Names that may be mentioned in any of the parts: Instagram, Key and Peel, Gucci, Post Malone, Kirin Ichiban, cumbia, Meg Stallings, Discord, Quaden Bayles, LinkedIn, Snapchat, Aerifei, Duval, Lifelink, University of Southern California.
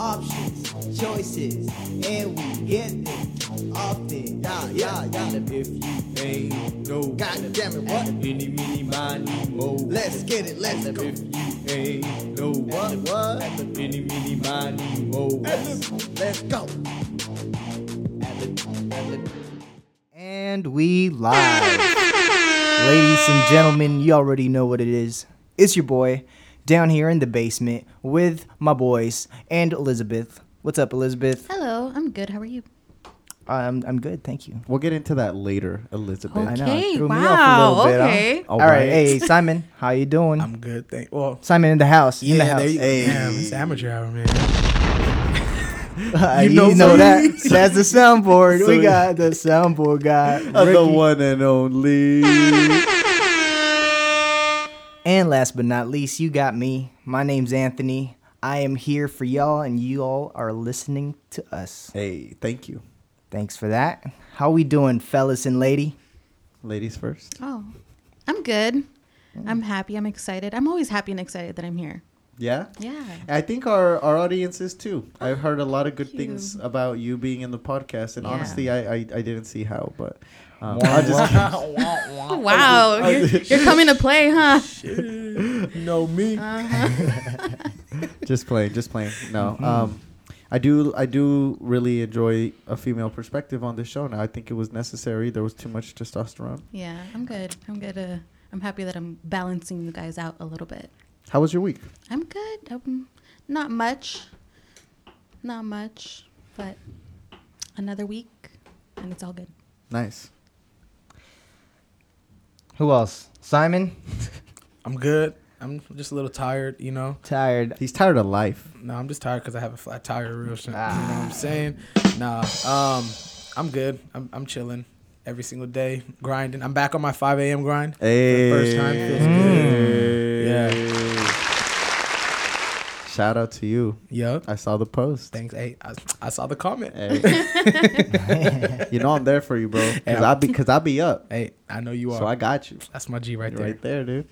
options, choices, and we get them often. Yeah. And if you ain't no, God damn it, what? Any, mini, miny, mo. Let's get it, let's go. If you ain't no, what? Any, mini, miny, mo. Let's go. And we live. Ladies and gentlemen, you already know what it is. It's your boy, down here in the basement with my boys and Elizabeth. What's up, Elizabeth? Hello, I'm good. How are you? I'm good, thank you. We'll get into that later, Elizabeth. Okay, I know. It threw me off a little bit, okay. All right, hey, Simon, how you doing? I'm good, thank you. Well, Simon in the house. Yeah, in the house. There you go. Damn, it's amateur hour, man. You know that. That's the soundboard. So we got the soundboard guy, the one and only. And last but not least, you got me. My name's Anthony. I am here for y'all, and you all are listening to us. Hey, thank you. Thanks for that. How we doing, fellas and lady? Ladies first. Oh, I'm good. I'm happy. I'm excited. I'm always happy and excited that I'm here. Yeah? Yeah. I think our audience is too. I've heard a lot of good things about you being in the podcast, and honestly, I didn't see how, but... wow, you're coming to play, huh? No, me. Just playing. No, I do really enjoy a female perspective on this show now. I think it was necessary. There was too much testosterone. Yeah, I'm good. I'm happy that I'm balancing you guys out a little bit. How was your week? I'm good. Not much, but another week, and it's all good. Nice. Who else? Simon? I'm good. I'm just a little tired, you know. Tired. He's tired of life. No, I'm just tired because I have a flat tire real soon. You know what I'm saying? Nah. I'm good. I'm chilling every single day, grinding. I'm back on my 5 a.m. grind. Hey. For the first time. Feels good. Yeah. Shout out to you. Yep. I saw the post. Thanks. Hey, I saw the comment. Hey. You know I'm there for you, bro. Cause I be up. Hey, I know you are. So I got you. That's my G right there. Right there, dude.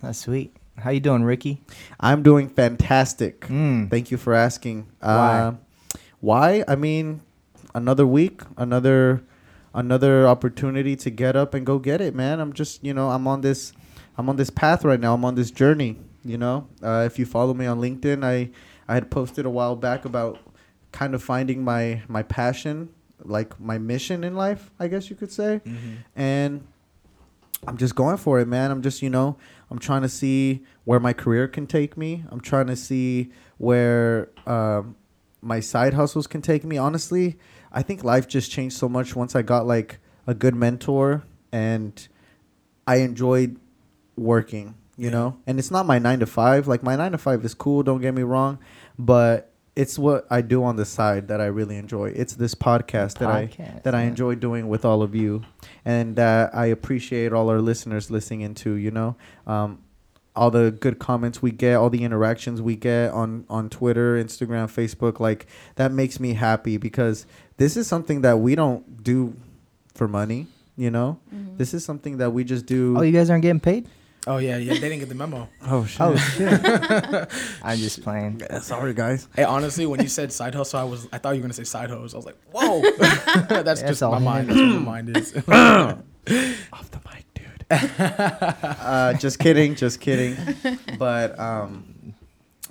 That's sweet. How you doing, Ricky? I'm doing fantastic. Thank you for asking. Why? I mean, another week, another opportunity to get up and go get it, man. I'm just, you know, I'm on this path right now. I'm on this journey, you know. If you follow me on LinkedIn, I had posted a while back about kind of finding my passion, like my mission in life, I guess you could say. Mm-hmm. And I'm just going for it, man. I'm just, you know, I'm trying to see where my career can take me. I'm trying to see where my side hustles can take me. Honestly, I think life just changed so much once I got like a good mentor and I enjoyed working, you know, and it's not my 9 to 5. Like my 9 to 5 is cool. Don't get me wrong, but it's what I do on the side that I really enjoy. It's this podcast that I enjoy doing with all of you, and I appreciate all our listeners listening into. You know, all the good comments we get, all the interactions we get on Twitter, Instagram, Facebook. Like that makes me happy because this is something that we don't do for money. You know, This is something that we just do. Oh, you guys aren't getting paid? Oh, yeah. They didn't get the memo. Oh, shit. I'm just playing. Yeah, sorry, guys. Hey, honestly, when you said side hustle, I thought you were going to say side hose. I was like, whoa. That's just my mind. That's what my mind is. Off the mic, dude. Just kidding. But,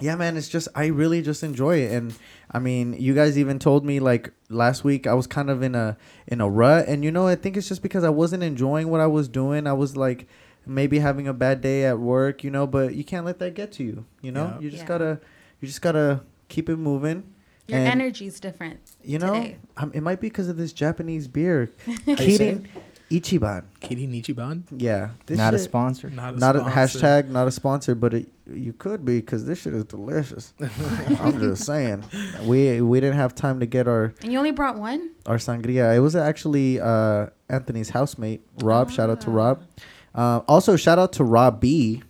yeah, man, it's just, I really just enjoy it. And, I mean, you guys even told me, like, last week I was kind of in a rut. And, you know, I think it's just because I wasn't enjoying what I was doing. I was, like... maybe having a bad day at work, you know, but you can't let that get to you, you know? Yep. You just gotta keep it moving. Your energy's different. You know, today. It might be because of this Japanese beer, Kirin Ichiban. Kirin Ichiban? Yeah. Not a sponsor, but you could be because this shit is delicious. I'm just saying. We didn't have time to get our... And you only brought one? Our sangria. It was actually Anthony's housemate, Rob. Oh. Shout out to Rob. Also, shout out to Rob B,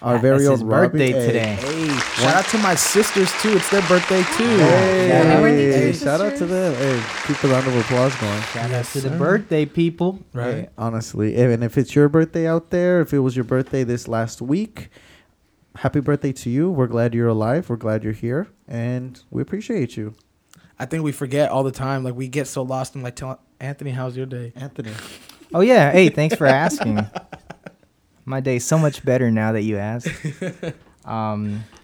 our very own birthday today. Hey, shout out to my sisters too; it's their birthday too. Hey, shout out to them. Hey, keep the round of applause going. Shout out to the birthday people. Right, hey, honestly, and if it's your birthday out there, if it was your birthday this last week, happy birthday to you. We're glad you're alive. We're glad you're here. And we appreciate you. I think we forget all the time. Like, we get so lost in, like, Anthony, how's your day? Anthony. Oh, yeah. Hey, thanks for asking. My day's so much better now that you asked.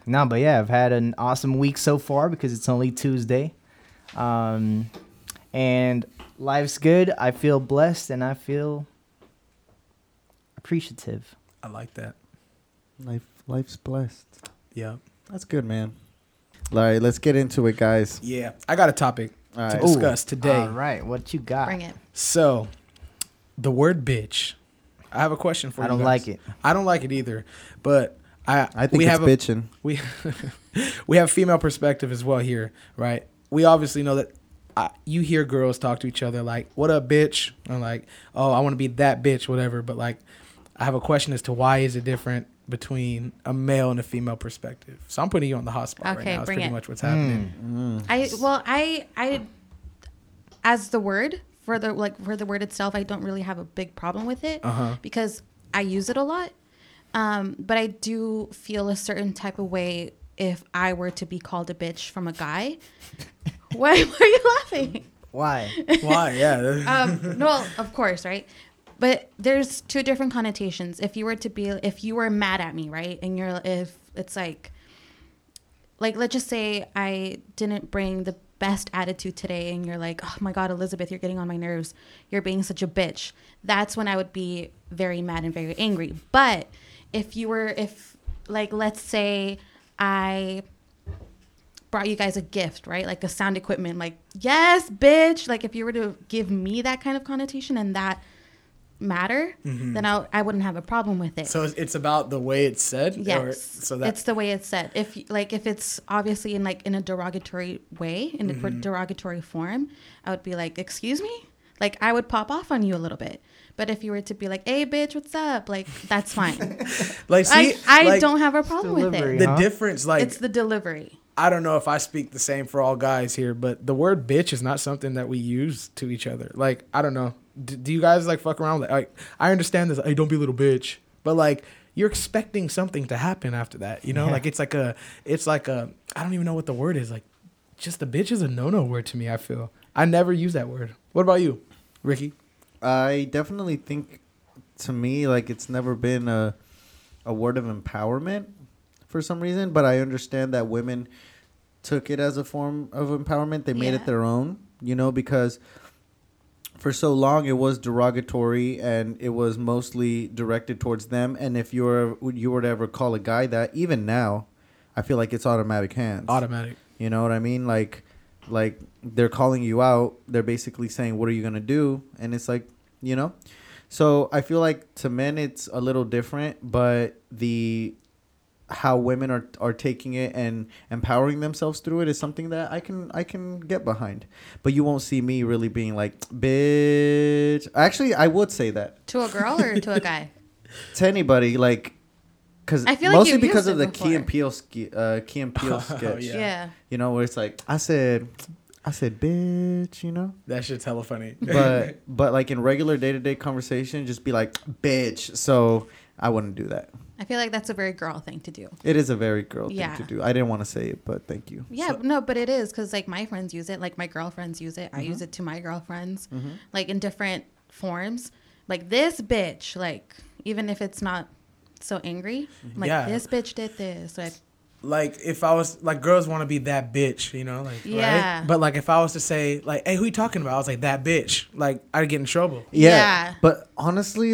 No, but yeah, I've had an awesome week so far because it's only Tuesday. And life's good. I feel blessed and I feel appreciative. I like that. Life's blessed. Yeah. That's good, man. All right, let's get into it, guys. Yeah. I got a topic to discuss today. All right. What you got? Bring it. So, the word bitch. I have a question for you guys. I don't like it. I don't like it either. But I think it's bitching. We have female perspective as well here, right? We obviously know that you hear girls talk to each other like, what up, bitch? And like, oh, I want to be that bitch, whatever. But like, I have a question as to why is it different between a male and a female perspective? So I'm putting you on the hot spot right now. That's pretty much what's happening. I as the word for the word itself, I don't really have a big problem with it because I use it a lot. But I do feel a certain type of way if I were to be called a bitch from a guy. Why are you laughing? Why? Yeah. No, of course, right? But there's two different connotations. If you were mad at me, right? And it's like, let's just say I didn't bring the best attitude today and you're like, oh my God, Elizabeth, you're getting on my nerves. You're being such a bitch. That's when I would be very mad and very angry. But if let's say I brought you guys a gift, right? Like a sound equipment, like, yes, bitch. Like if you were to give me that kind of connotation and that matter, then I wouldn't have a problem with it. So it's about the way it's said? Yes. It's the way it's said. If it's obviously in a derogatory way, a derogatory form, I would be like, excuse me? Like, I would pop off on you a little bit. But if you were to be like, hey, bitch, what's up? Like, that's fine. I don't have a problem with it. The difference, it's the delivery. I don't know if I speak the same for all guys here, but the word bitch is not something that we use to each other. Like, I don't know. Do you guys fuck around with it? Like, I understand this. Hey, don't be a little bitch. But you're expecting something to happen after that, you know? Yeah. I don't even know what the word is. Like, just the bitch is a no-no word to me, I feel. I never use that word. What about you, Ricky? I definitely think, to me, it's never been a word of empowerment for some reason. But I understand that women took it as a form of empowerment. They made it their own, you know, because for so long, it was derogatory, and it was mostly directed towards them. And if you were to ever call a guy that, even now, I feel like it's automatic hands. Automatic. You know what I mean? Like they're calling you out. They're basically saying, what are you going to do? And it's like, you know? So I feel like to men, it's a little different, but how women are taking it and empowering themselves through it is something that I can get behind. But you won't see me really being like, bitch. Actually, I would say that. To a girl or to a guy? To anybody, mostly because of the Key and Peel sketch. Yeah. You know, where it's like, I said, bitch, you know? That shit's hella funny. But in regular day-to-day conversation, just be like, bitch. So I wouldn't do that. I feel like that's a very girl thing to do. It is a very girl thing to do. I didn't want to say it, but thank you. Yeah, but it is because my friends use it. Like my girlfriends use it. I use it to my girlfriends, in different forms. Like this bitch, even if it's not so angry, this bitch did this. Like if I was girls want to be that bitch, you know, right? But if I was to say hey, who you talking about? I was like that bitch. Like I'd get in trouble. Yeah. But honestly,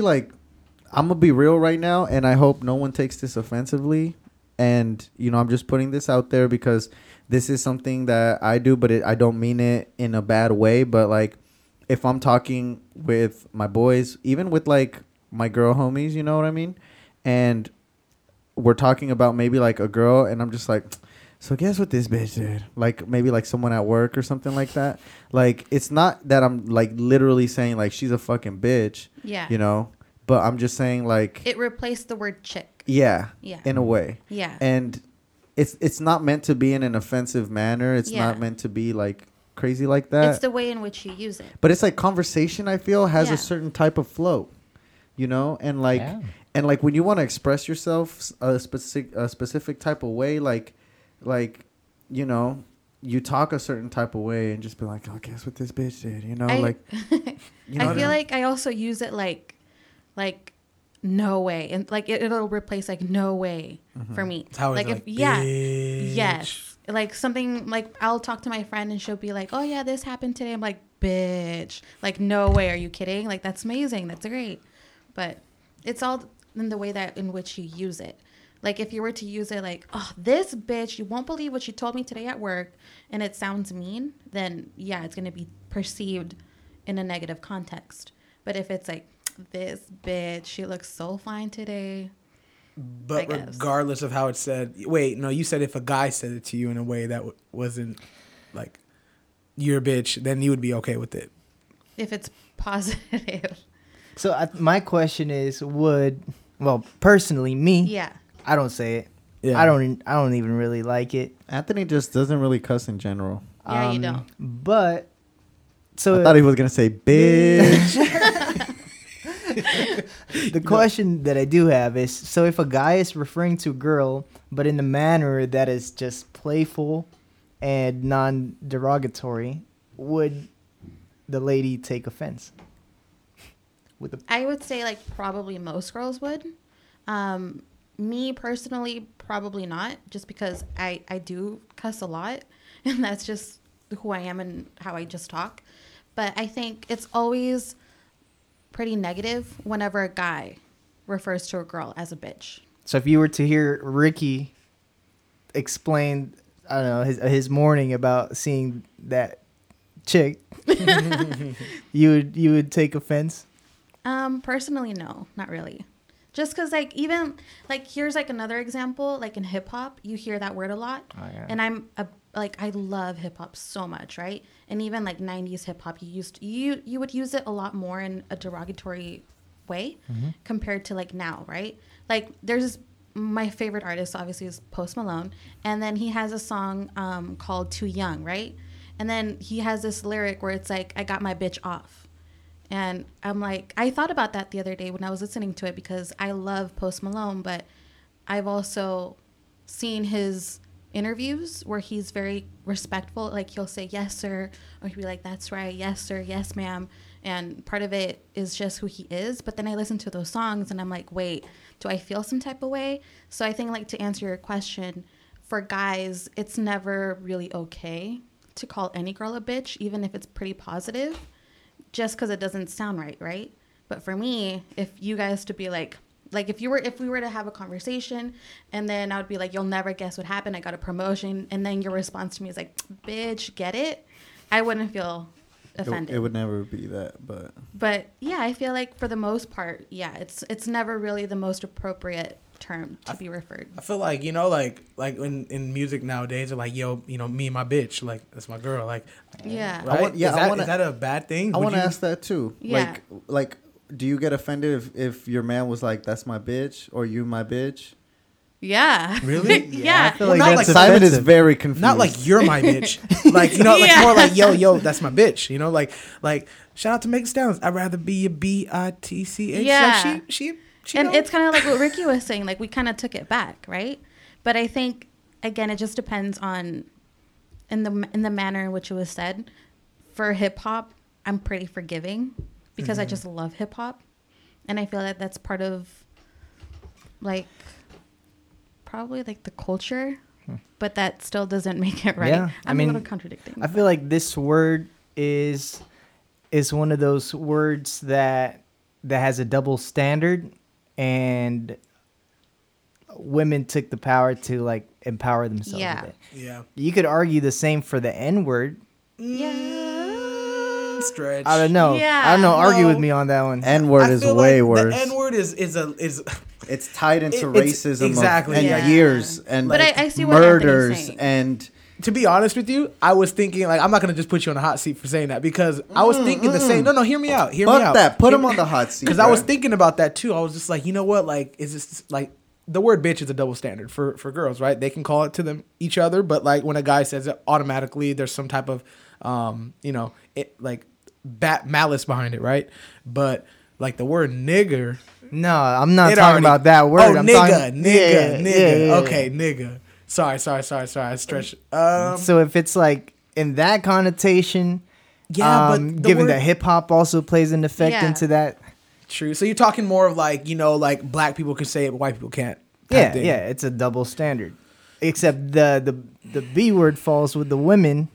I'm going to be real right now, and I hope no one takes this offensively. And, you know, I'm just putting this out there because this is something that I do, but I don't mean it in a bad way. But, if I'm talking with my boys, even with, my girl homies, you know what I mean? And we're talking about maybe, a girl, and I'm just like, so guess what this bitch did? Maybe, someone at work or something like that. It's not that I'm, literally saying, she's a fucking bitch. Yeah. You know? But I'm just saying, it replaced the word chick. Yeah. Yeah. In a way. Yeah. And it's not meant to be in an offensive manner. It's not meant to be, crazy like that. It's the way in which you use it. But it's, conversation, I feel, has a certain type of flow, you know? And, And like when you want to express yourself a specific type of way, like you know, you talk a certain type of way and just be like, oh, guess what this bitch did, you know? I feel like I also use it like no way, and like it'll replace like no way for me. It's how like if like, yeah, bitch. Yes, like something like I'll talk to my friend and she'll be like, oh yeah, this happened today. I'm like, bitch, like no way, are you kidding? Like that's amazing, that's great, but it's all in the way that in which you use it. Like if you were to use it like, oh, this bitch, you won't believe what she told me today at work, and it sounds mean, then yeah, it's going to be perceived in a negative context. But if it's like, this bitch, she looks so fine today. But regardless of how it's said, wait, no, you said if a guy said it to you in a way that wasn't like, you're a bitch, then you would be okay with it. If it's positive. So my question is, personally, me, yeah, I don't say it. Yeah. I don't even really like it. Anthony just doesn't really cuss in general. Yeah, you don't. But so I thought he was gonna say bitch. The question that I do have is, so if a guy is referring to a girl, but in a manner that is just playful and non-derogatory, would the lady take offense? I would say like probably most girls would. Me personally, probably not, just because I do cuss a lot, and that's just who I am and how I just talk. But I think it's always pretty negative whenever a guy refers to a girl as a bitch. So if you were to hear Ricky explain, I don't know, his morning about seeing that chick, you would take offense? Personally, no, not really. Just because, like, even, like, here's, like, another example. Like, in hip-hop, you hear that word a lot. Oh, yeah. And I love hip-hop so much, right? And even, like, 90s hip-hop, you would use it a lot more in a derogatory way compared to, like, now, right? Like, there's my favorite artist, obviously, is Post Malone. And then he has a song called Too Young, right? And then he has this lyric where it's like, I got my bitch off. And I'm like, I thought about that the other day when I was listening to it, because I love Post Malone, but I've also seen his interviews where he's very respectful. Like, he'll say, yes, sir. Or he'll be like, that's right. Yes, sir. Yes, ma'am. And part of it is just who he is. But then I listen to those songs and I'm like, wait, do I feel some type of way? So I think, like, to answer your question, for guys, it's never really okay to call any girl a bitch, even if it's pretty positive. Just because it doesn't sound right, right? But for me, if you guys to be like if we were to have a conversation, and then I would be like, you'll never guess what happened. I got a promotion. And then your response to me is like, bitch, get it? I wouldn't feel offended. It would never be that, but. But yeah, I feel like for the most part, yeah, it's never really the most appropriate term to be referred. I feel like, you know, like in music nowadays, they're like, yo, you know, me and my bitch, like, that's my girl, like, yeah, right? Is that a bad thing? I want to ask that too. Yeah. Like do you get offended if your man was like, that's my bitch, or you my bitch? Yeah, really? Yeah, I feel like, well, not like Simon is very confused. Not like you're my bitch, like, you know, like, yeah, more like yo, that's my bitch, you know, like shout out to Meg Stallings. I'd rather be a bitch. Yeah, like she and knows. It's kind of like what Ricky was saying, like, we kind of took it back, right? But I think, again, it just depends on in the manner in which it was said. For hip-hop, I'm pretty forgiving because I just love hip-hop. And I feel that that's part of, like, probably, like, the culture. But that still doesn't make it right. Yeah. I mean, a little contradicting. I feel like this word is one of those words that has a double standard. And women took the power to, like, empower themselves with it. Yeah. You could argue the same for the N-word. Yeah. Stretch. I don't know. Yeah. I don't know. Argue with me on that one. N-word is way worse. The N-word is it's tied into racism. Exactly. And years and but like, I see what murders and... To be honest with you, I was thinking, like, I'm not going to just put you on the hot seat for saying that, because I was thinking the same. No, hear me out. Put him on the hot seat. Because I was thinking about that, too. I was just like, you know what? Like, is this, like, the word bitch is a double standard for girls, right? They can call it to them each other, but, like, when a guy says it, automatically there's some type of, you know, it, like, malice behind it, right? But, like, the word nigger No, I'm not it talking already, about that word. Oh, I'm nigga. Yeah. Okay, nigga. Sorry. I stretched. So if it's like in that connotation, yeah, but the given word, that hip hop also plays an effect into that. True. So you're talking more of like, you know, like black people can say it, but white people can't. Yeah, yeah. It's a double standard. Except the B word falls with the women.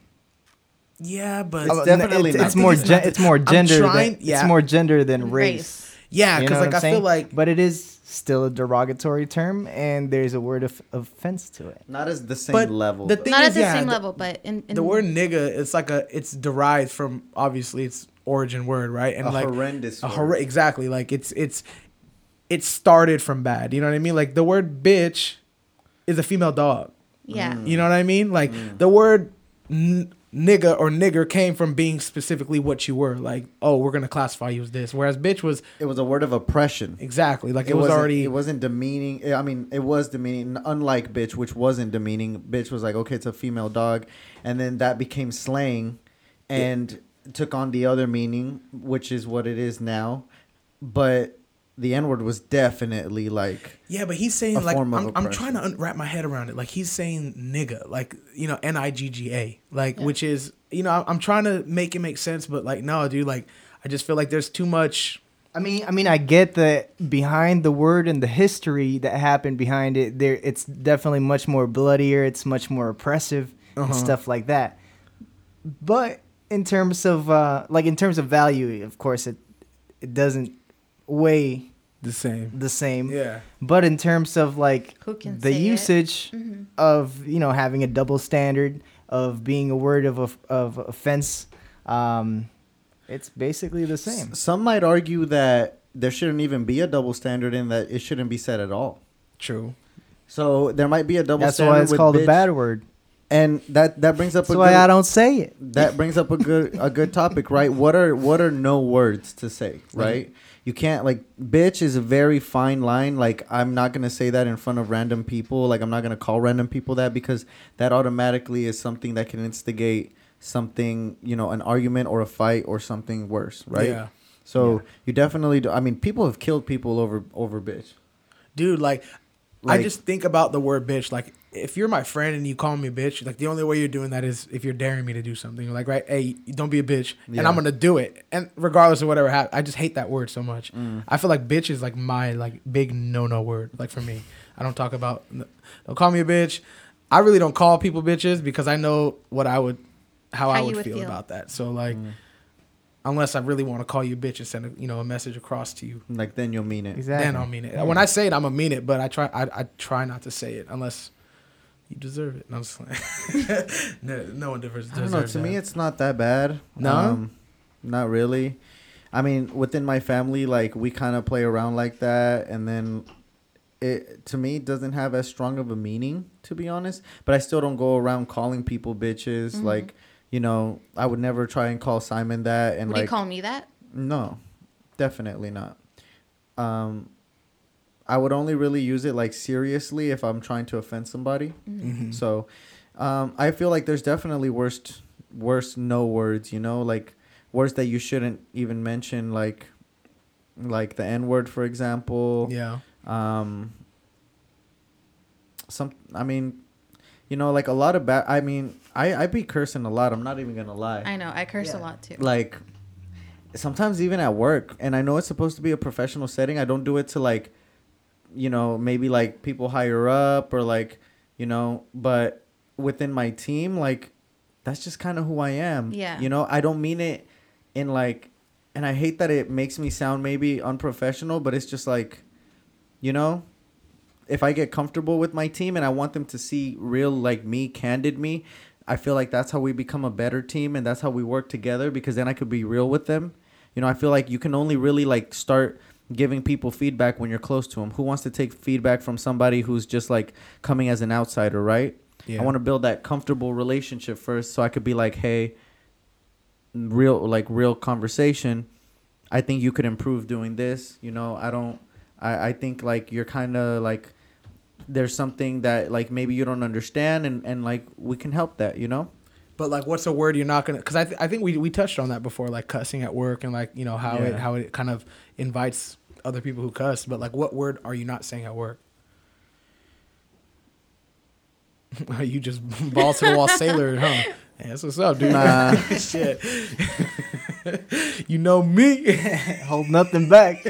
Yeah, but it's definitely it's more gender than race. Yeah, because like I feel like, but it is still a derogatory term, and there's a word of offense to it. Not as the same level. Not at the same level, but in the word nigga, it's like it's derived from obviously its origin word, right? And like horrendous. Exactly, like it started from bad. You know what I mean? Like the word bitch is a female dog. Yeah. You know what I mean? Like the word nigga or nigger came from being specifically what you were. Like, oh, we're going to classify you as this. Whereas bitch was... It was a word of oppression. Exactly. Like it was already... It wasn't demeaning. I mean, it was demeaning. Unlike bitch, which wasn't demeaning. Bitch was like, okay, it's a female dog. And then that became slang and took on the other meaning, which is what it is now. But... The N-word was definitely like... Yeah, but he's saying like... I'm trying to wrap my head around it. Like he's saying nigga. Like, you know, N-I-G-G-A. Like, which is... You know, I'm trying to make it make sense. But like, no, dude. Like, I just feel like there's too much... I mean, I get that behind the word and the history that happened behind it, there it's definitely much more bloodier. It's much more oppressive and stuff like that. But in terms of... in terms of value, of course, it doesn't... weigh the same. Yeah. But in terms of like the usage of, you know, having a double standard of being a word of offense, it's basically the same. Some might argue that there shouldn't even be a double standard in that it shouldn't be said at all. True. So there might be a double standard. That's why it's called a bad word. And that brings up. That's why I don't say it. That brings up a good topic, right? What are no words to say, right? Mm-hmm. You can't, like, bitch is a very fine line. Like, I'm not gonna say that in front of random people. Like, I'm not gonna call random people that because that automatically is something that can instigate something, you know, an argument or a fight or something worse, right? Yeah. So you definitely do. I mean, people have killed people over bitch, dude. Like, I just think about the word bitch, like. If you're my friend and you call me a bitch, like the only way you're doing that is if you're daring me to do something. Like, right? Hey, don't be a bitch, and I'm gonna do it. And regardless of whatever happens, I just hate that word so much. Mm. I feel like bitch is like my like big no word. Like for me, I don't talk about. Don't call me a bitch. I really don't call people bitches because I know what I would, how I would feel about that. So like, unless I really want to call you a bitch and send a message across to you, like then you'll mean it. Exactly. Then I'll mean it. Yeah. When I say it, I'm gonna mean it. But I try not to say it unless. You deserve it. And I'm just like, no one deserves. I don't know. To me, it's not that bad. No, not really. I mean, within my family, like we kind of play around like that, and then it to me doesn't have as strong of a meaning, to be honest. But I still don't go around calling people bitches. Mm-hmm. Like, you know, I would never try and call Simon that. And would like, you call me that? No, definitely not. I would only really use it like seriously if I'm trying to offend somebody. Mm-hmm. So I feel like there's definitely worse no words, you know, like words that you shouldn't even mention, like the N-word, for example. Yeah. A lot of bad. I mean, I be cursing a lot. I'm not even going to lie. I know. I curse a lot, too. Like sometimes even at work. And I know it's supposed to be a professional setting. I don't do it to like. You know, maybe like people higher up or like, you know, but within my team, like that's just kind of who I am. Yeah. You know, I don't mean it in like, and I hate that it makes me sound maybe unprofessional, but it's just like, you know, if I get comfortable with my team and I want them to see real, like me, candid me, I feel like that's how we become a better team and that's how we work together because then I could be real with them. You know, I feel like you can only really like start giving people feedback when you're close to them. Who wants to take feedback from somebody who's just like coming as an outsider, right? Yeah. I want to build that comfortable relationship first so I could be like, hey, real conversation. I think you could improve doing this. You know, I think like you're kind of like there's something that like maybe you don't understand and like we can help that, you know? But like, what's a word you're not gonna? Because I think we touched on that before, like cussing at work and like, you know, how it kind of invites other people who cuss, but like, what word are you not saying at work? Are you just balls to the wall sailor at home? Hey, that's what's up, dude. Nah. Shit. You know me. Hold nothing back.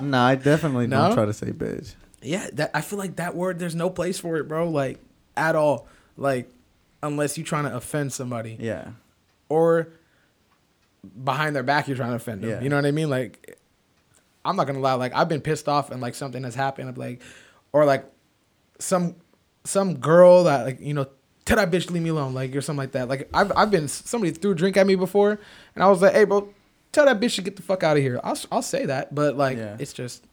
Nah, I definitely don't try to say bitch. Yeah, I feel like that word, there's no place for it, bro. Like, at all. Like, unless you're trying to offend somebody. Yeah. Or behind their back, you're trying to offend them. Yeah. You know what I mean? Like, I'm not going to lie. Like, I've been pissed off and, like, something has happened. I'm like, or, like, some girl that, like, you know, tell that bitch leave me alone, like, or something like that. Like, I've been, somebody threw a drink at me before, and I was like, hey, bro, tell that bitch to get the fuck out of here. I'll say that, but, like, it's just,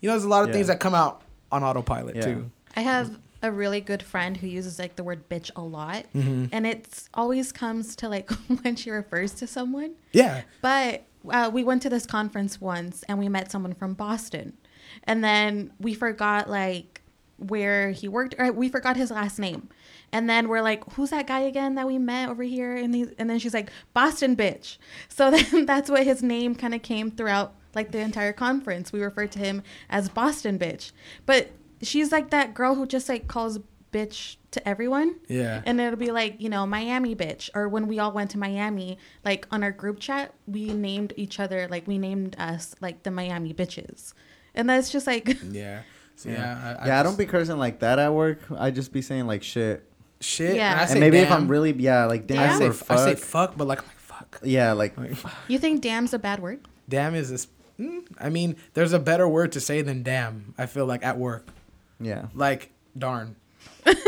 you know, there's a lot of things that come out on autopilot, too. I have a really good friend who uses, like, the word bitch a lot, and it's always comes to, like, when she refers to someone. Yeah. But we went to this conference once, and we met someone from Boston, and then we forgot, like, where he worked, or we forgot his last name, and then we're like, who's that guy again that we met over here? And then she's like, Boston bitch. So then that's what his name kind of came throughout, like, the entire conference. We referred to him as Boston bitch, but she's like that girl who just, like, calls bitch to everyone. Yeah. And it'll be like, you know, Miami bitch, or when we all went to Miami, like, on our group chat, we named each other, like, we named us, like, the Miami bitches, and that's just like, yeah. So, I don't be cursing like that at work. I just be saying, like, shit. Yeah. And, I say, and maybe damn. If I'm really, like, damn, or fuck. I say fuck, but, like, I'm like, fuck. Yeah, like fuck. You think damn's a bad word? Damn is this. I mean, there's a better word to say than damn, I feel like, at work. Yeah. Like, darn.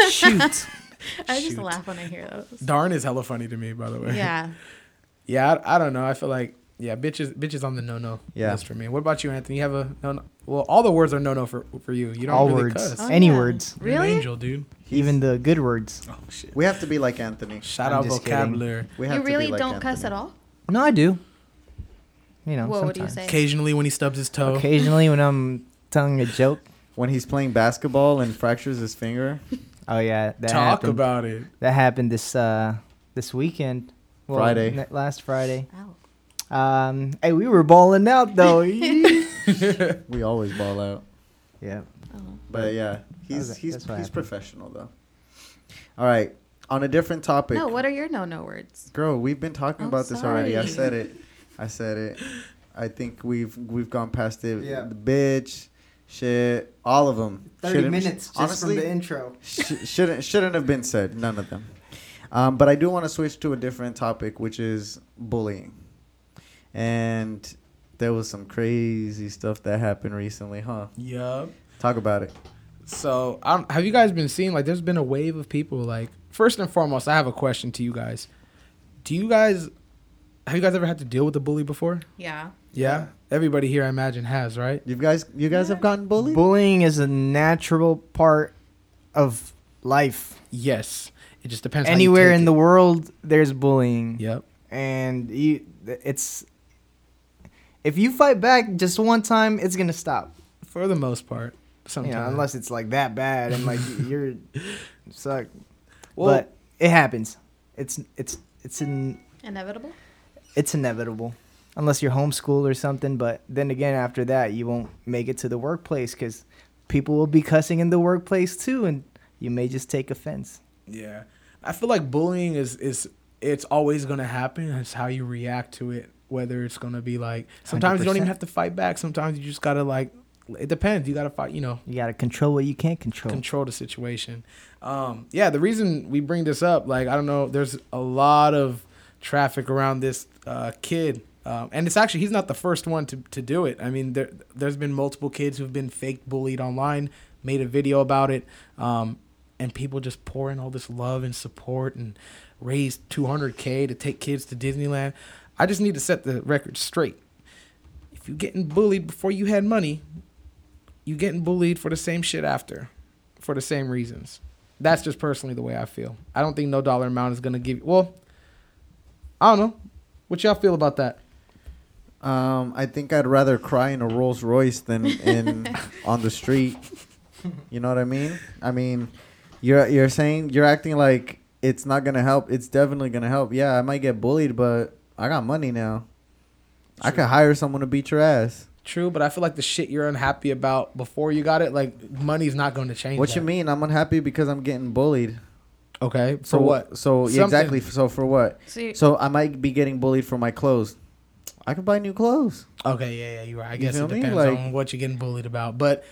Shoot. I just laugh when I hear those. Darn is hella funny to me, by the way. Yeah. Yeah, I don't know. I feel like, yeah, bitch is on the no-no list for me. What about you, Anthony? You have a no-no? Well, all the words are no-no for you. You don't all really words. Cuss. Oh, any words. Really? You're an angel, dude. Even the good words. Oh, shit. We have to be like Anthony. Shout out vocabulary. We have you really to be don't like cuss at all? No, I do. You know, what sometimes. Would you say? Occasionally when he stubs his toe. Occasionally when I'm telling a joke. When he's playing basketball and fractures his finger. Oh, yeah. That Talk happened. About it. That happened this weekend. Well, Friday. Last Friday. Ow. Hey, we were balling out though. We always ball out. Yeah. Oh. But yeah, he's professional though. All right, on a different topic. No, what are your no words? Girl, we've been talking about this already. I said it. I think we've gone past it. Yeah. The bitch, shit, all of them. 30 minutes just honestly, from the intro. Shouldn't have been said. None of them. But I do want to switch to a different topic, which is bullying. And there was some crazy stuff that happened recently, huh? Yup. Talk about it. So, have you guys been seeing, like, there's been a wave of people, like, first and foremost, I have a question to you guys. Have you guys ever had to deal with a bully before? Yeah. Yeah? Everybody here, I imagine, has, right? You guys have gotten bullied? Bullying is a natural part of life. Yes. It just depends anywhere in the world, there's bullying. Yep. And if you fight back just one time, it's gonna stop. For the most part, sometimes, you know, unless it's like that bad and like you're suck. Well, but it happens. It's inevitable. It's inevitable, unless you're homeschooled or something. But then again, after that, you won't make it to the workplace because people will be cussing in the workplace too, and you may just take offense. Yeah, I feel like bullying is. It's always going to happen. It's how you react to it, whether it's going to be like... Sometimes 100%. You don't even have to fight back. Sometimes you just got to like... It depends. You got to fight, you know. You got to control what you can't control. Control the situation. Yeah, the reason we bring this up, like, I don't know, there's a lot of traffic around this kid. And it's actually... He's not the first one to do it. I mean, there's been multiple kids who've been fake bullied online, made a video about it, and people just pour in all this love and support and... raised $200K to take kids to Disneyland. I just need to set the record straight. If you're getting bullied before you had money, you're getting bullied for the same shit after, for the same reasons. That's just personally the way I feel. I don't think no dollar amount is going to give you... Well, I don't know. What y'all feel about that? I think I'd rather cry in a Rolls Royce than on the street. You know what I mean? I mean, you're saying... You're acting like... It's not going to help. It's definitely going to help. Yeah, I might get bullied, but I got money now. True. I could hire someone to beat your ass. True, but I feel like the shit you're unhappy about before you got it, like, money's not going to change. What that. You mean? I'm unhappy because I'm getting bullied. Okay. So what? So yeah, exactly. So for what? So I might be getting bullied for my clothes. I could buy new clothes. Okay. Yeah. You're right. I guess it depends on what you're getting bullied about. But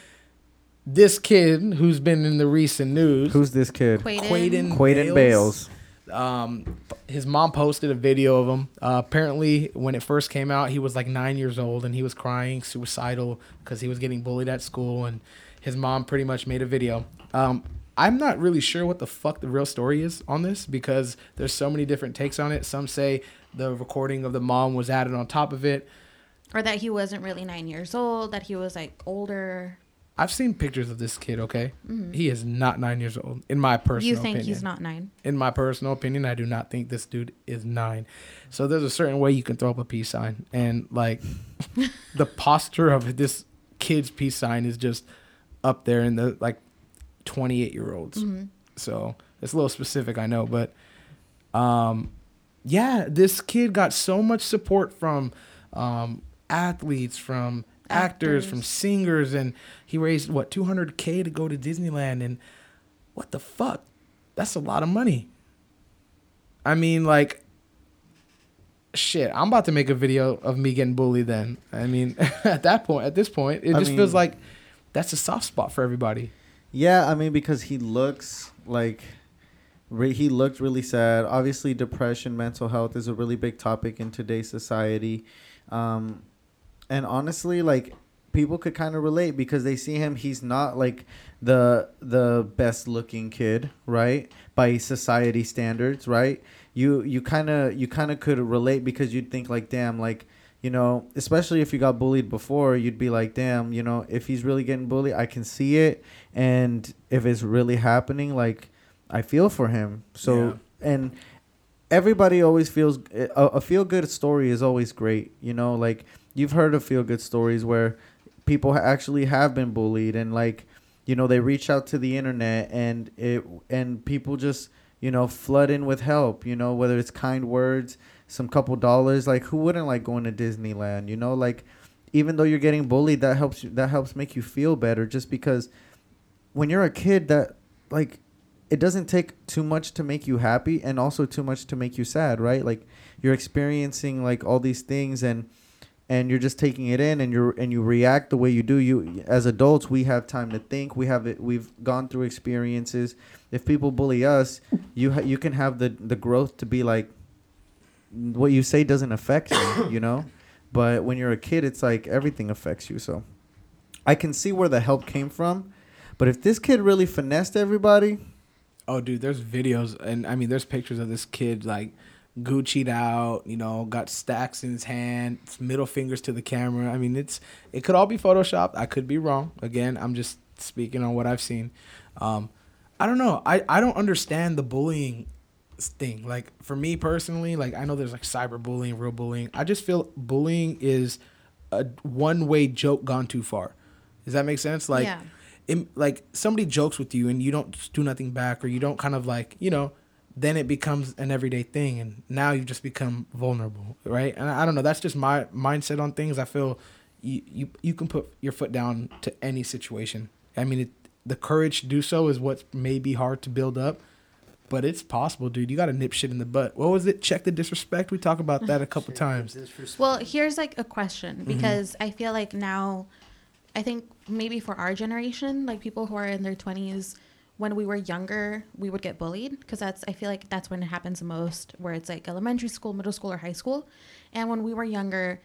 this kid who's been in the recent news. Who's this kid? Quaden Bayles. His mom posted a video of him. Apparently, when it first came out, he was like 9 years old, and he was crying, suicidal, because he was getting bullied at school, and his mom pretty much made a video. I'm not really sure what the fuck the real story is on this, because there's so many different takes on it. Some say the recording of the mom was added on top of it. Or that he wasn't really 9 years old, that he was like older. I've seen pictures of this kid, okay? Mm-hmm. He is not 9 years old, in my personal opinion. You think he's not nine? In my personal opinion, I do not think this dude is nine. So there's a certain way you can throw up a peace sign. And, like, the posture of this kid's peace sign is just up there in the, like, 28-year-olds. Mm-hmm. So it's a little specific, I know. But, yeah, this kid got so much support from athletes, from actors, from singers, and he raised what, $200K to go to Disneyland. And what the fuck, that's a lot of money. I mean, like, shit, I'm about to make a video of me getting bullied then. I mean, at this point it just feels like that's a soft spot for everybody. Yeah, I mean, because he looked really sad. Obviously, depression, mental health is a really big topic in today's society. And honestly, like, people could kind of relate because they see him. He's not, like, the best-looking kid, right? By society standards, right? You kind of could relate because you'd think, like, damn, like, you know, especially if you got bullied before, you'd be like, damn, you know, if he's really getting bullied, I can see it. And if it's really happening, like, I feel for him. So, yeah. And everybody always feels a feel-good story is always great, you know, like, you've heard of feel-good stories where people actually have been bullied and, like, you know, they reach out to the internet and people just, you know, flood in with help, you know, whether it's kind words, some couple dollars. Like, who wouldn't like going to Disneyland, you know? Like, even though you're getting bullied, that helps make you feel better, just because when you're a kid, that, like, it doesn't take too much to make you happy and also too much to make you sad, right? Like, you're experiencing, like, all these things and you're just taking it in, and you react the way you do. You, as adults, we have time to think. We have it. We've gone through experiences. If people bully us, you can have the growth to be like, what you say doesn't affect you, you know. But when you're a kid, it's like everything affects you. So, I can see where the help came from, but if this kid really finessed everybody, oh dude, there's videos, and I mean, there's pictures of this kid, like, Gucci'd out, you know, got stacks in his hand, middle fingers to the camera. I mean, it could all be photoshopped. I could be wrong. Again, I'm just speaking on what I've seen. I don't know. I don't understand the bullying thing. Like, for me personally, like, I know there's, like, cyberbullying, real bullying. I just feel bullying is a one-way joke gone too far. Does that make sense? Like, yeah. Like, somebody jokes with you and you don't do nothing back, or you don't kind of, like, you know, then it becomes an everyday thing, and now you just become vulnerable, right? And I don't know. That's just my mindset on things. I feel you can put your foot down to any situation. I mean, the courage to do so is what may be hard to build up, but it's possible, dude. You got to nip shit in the butt. What was it? Check the disrespect? We talk about that a couple times. Well, here's, like, a question, because I feel like now, I think maybe for our generation, like, people who are in their 20s, when we were younger, we would get bullied, because I feel like that's when it happens the most, where it's like elementary school, middle school, or high school. And when we were younger,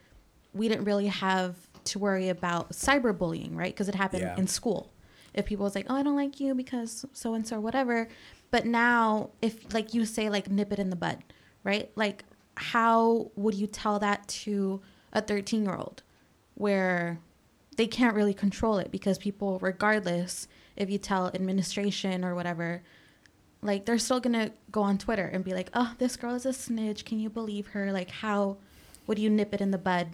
we didn't really have to worry about cyberbullying, right? Because it happened in school. If people was like, oh, I don't like you because so-and-so or whatever. But now, if, like you say, like, nip it in the bud, right? Like, how would you tell that to a 13-year-old where they can't really control it, because people, regardless, if you tell administration or whatever, like, they're still going to go on Twitter and be like, oh, this girl is a snitch. Can you believe her? Like, how would you nip it in the bud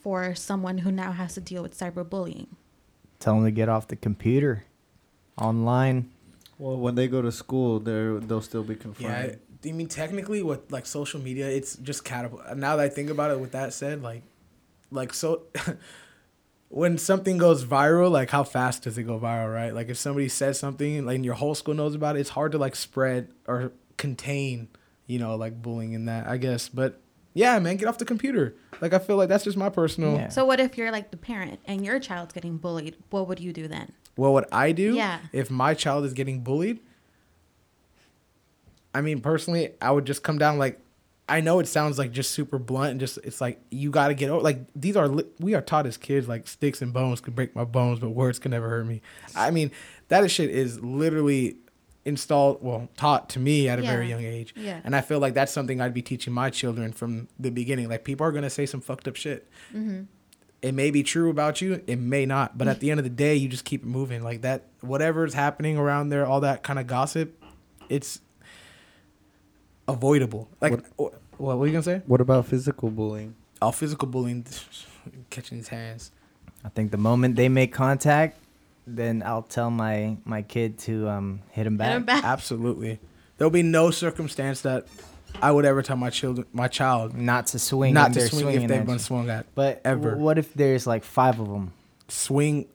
for someone who now has to deal with cyberbullying? Tell them to get off the computer, online. Well, when they go to school, they'll still be confronted. Yeah, I mean, technically with, like, social media, it's just catapult. Now that I think about it, with that said, like so when something goes viral, like how fast does it go viral, right? Like if somebody says something and your whole school knows about it, it's hard to like spread or contain, you know, like bullying in that, I guess. But yeah, man, get off the computer. Like I feel like that's just my personal. Yeah. So what if you're like the parent and your child's getting bullied? What would you do then? What would I do? Yeah. If my child is getting bullied, I mean, personally, I would just come down like, I know it sounds like just super blunt and just, it's like, you got to get over, like, these are, we are taught as kids, like, sticks and bones could break my bones, but words can never hurt me. I mean, that shit is literally installed, well, taught to me at a very young age. Yeah. And I feel like that's something I'd be teaching my children from the beginning. Like, people are going to say some fucked up shit. Mm-hmm. It may be true about you, it may not, but at the end of the day, you just keep it moving. Like, that, whatever's happening around there, all that kind of gossip, it's avoidable. Like, what were you gonna say? What about physical bullying? Oh, physical bullying, catching his hands. I think the moment they make contact, then I'll tell my kid to hit him back. Hit him back. Absolutely. There'll be no circumstance that I would ever tell my child not to swing. Not to swing if they've been swung at. But ever. What if there's like 5 of them? Swing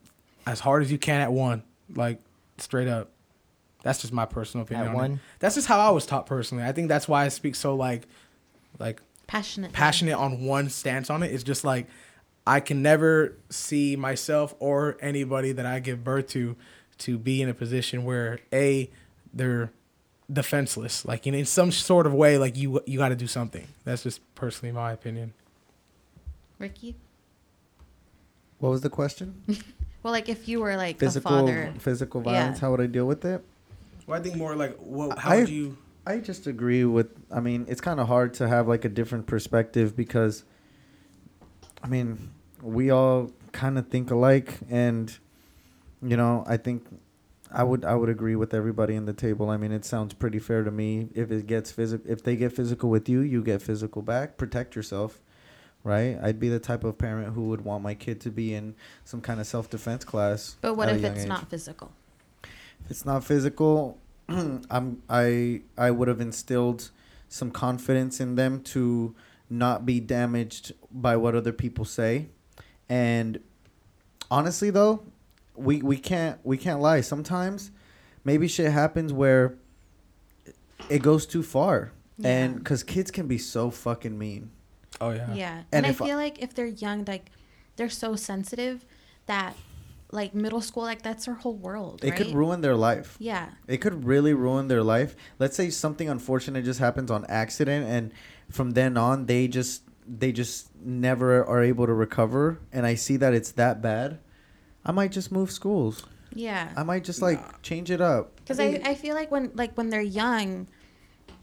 as hard as you can at one, like straight up. That's just my personal opinion. At one. That's just how I was taught personally. I think that's why I speak so like passionate on one stance on it. It's just like I can never see myself or anybody that I give birth to be in a position where they're defenseless. Like, in some sort of way, like you got to do something. That's just personally my opinion. Ricky, what was the question? Well, like if you were like physical, a father, physical violence, how would I deal with it? Well, I think more like would you? I just agree with. I mean, it's kind of hard to have like a different perspective because, I mean, we all kind of think alike, and you know, I think I would agree with everybody on the table. I mean, it sounds pretty fair to me. If they get physical with you, you get physical back. Protect yourself. Right? I'd be the type of parent who would want my kid to be in some kind of self-defense class. But what if it's not physical? If it's not physical, I would have instilled some confidence in them to not be damaged by what other people say. And honestly, though, we can't lie. Sometimes maybe shit happens where it goes too far, and because kids can be so fucking mean. Oh, yeah. Yeah. And I feel like if they're young, like, they're so sensitive that, like, middle school, like, that's their whole world, right? It could ruin their life. Yeah. It could really ruin their life. Let's say something unfortunate just happens on accident, and from then on, they just never are able to recover, and I see that it's that bad, I might just move schools. Yeah. I might just, like, change it up. Because I feel like when they're young...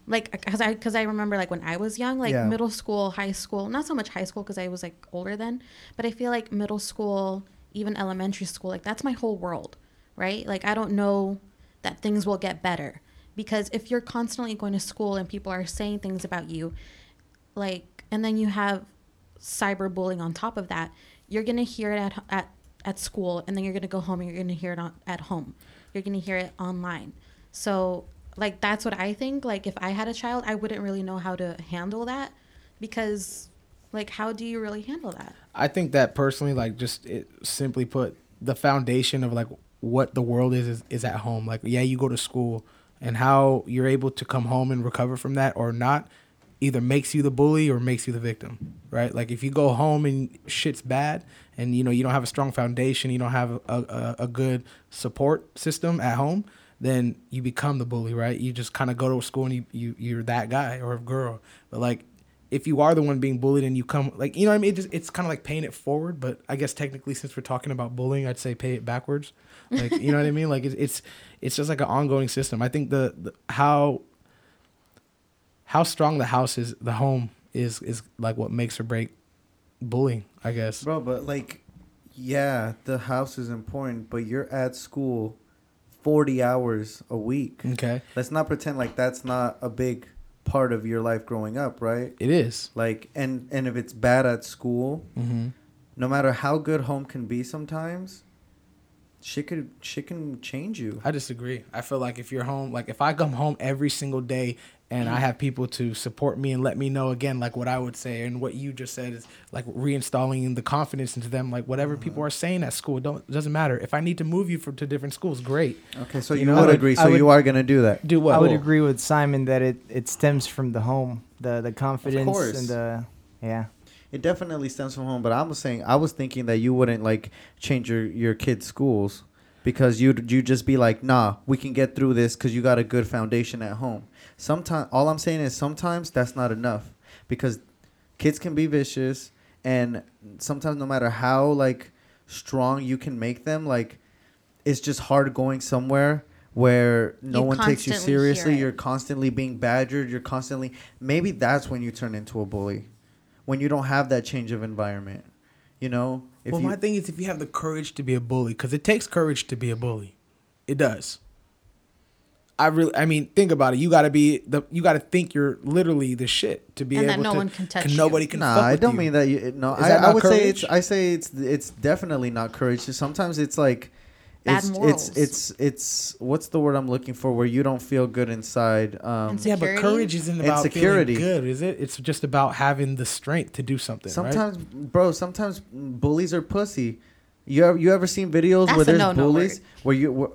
Like, cause I remember, like, when I was young, like, middle school, high school, not so much high school because I was, like, older then, but I feel like middle school, even elementary school, like, that's my whole world, right? Like, I don't know that things will get better because if you're constantly going to school and people are saying things about you, like, and then you have cyberbullying on top of that, you're going to hear it at school, and then you're going to go home and you're going to hear it at home. You're going to hear it online. So... Like, that's what I think. Like, if I had a child, I wouldn't really know how to handle that because, like, how do you really handle that? I think that personally, like, just simply put, the foundation of, like, what the world is at home. Like, yeah, you go to school, and how you're able to come home and recover from that or not either makes you the bully or makes you the victim, right? Like, if you go home and shit's bad and, you know, you don't have a strong foundation, you don't have a good support system at home, then you become the bully, right? You just kind of go to school and you're that guy or girl. But, like, if you are the one being bullied and you come, like, you know what I mean? It's kind of like paying it forward, but I guess technically since we're talking about bullying, I'd say pay it backwards. Like, you know what I mean? Like, it's just like an ongoing system. I think how strong the house is, the home is like what makes or break bullying, I guess. Bro, but, like, yeah, the house is important, but you're at school 40 hours a week. Okay. Let's not pretend like that's not a big part of your life growing up, right? It is. Like, and if it's bad at school, no matter how good home can be sometimes, shit can change you. I disagree. I feel like if you're home, like if I come home every single day And I have people to support me and let me know, again, like what I would say and what you just said is like reinstalling the confidence into them. Like whatever people are saying at school, doesn't matter. If I need to move you to different schools, great. Okay, so you would agree. So you are going to do that. Do what? I would agree with Simon that it stems from the home, the confidence, of course. And the yeah. It definitely stems from home. But I was thinking that you wouldn't like change your kids' schools. Because you just be like, nah, we can get through this because you got a good foundation at home. Sometimes, all I'm saying is sometimes that's not enough because kids can be vicious, and sometimes no matter how like strong you can make them, like it's just hard going somewhere where no one takes you seriously. You're constantly being badgered. You're constantly maybe that's when you turn into a bully, when you don't have that change of environment, you know. Well, my thing is if you have the courage to be a bully, because it takes courage to be a bully. It does. I mean, think about it. You got to think you're literally the shit to be able to. And that no one can touch you. Nobody can fuck with you. Nah, I don't mean that. No, I would say it's definitely not courage. Sometimes it's like it's what's the word I'm looking for where you don't feel good inside. But courage isn't about insecurity. Feeling good, is it? It's just about having the strength to do something. Sometimes, right? Bro. Sometimes bullies are pussy. You ever seen videos where there's bullies where you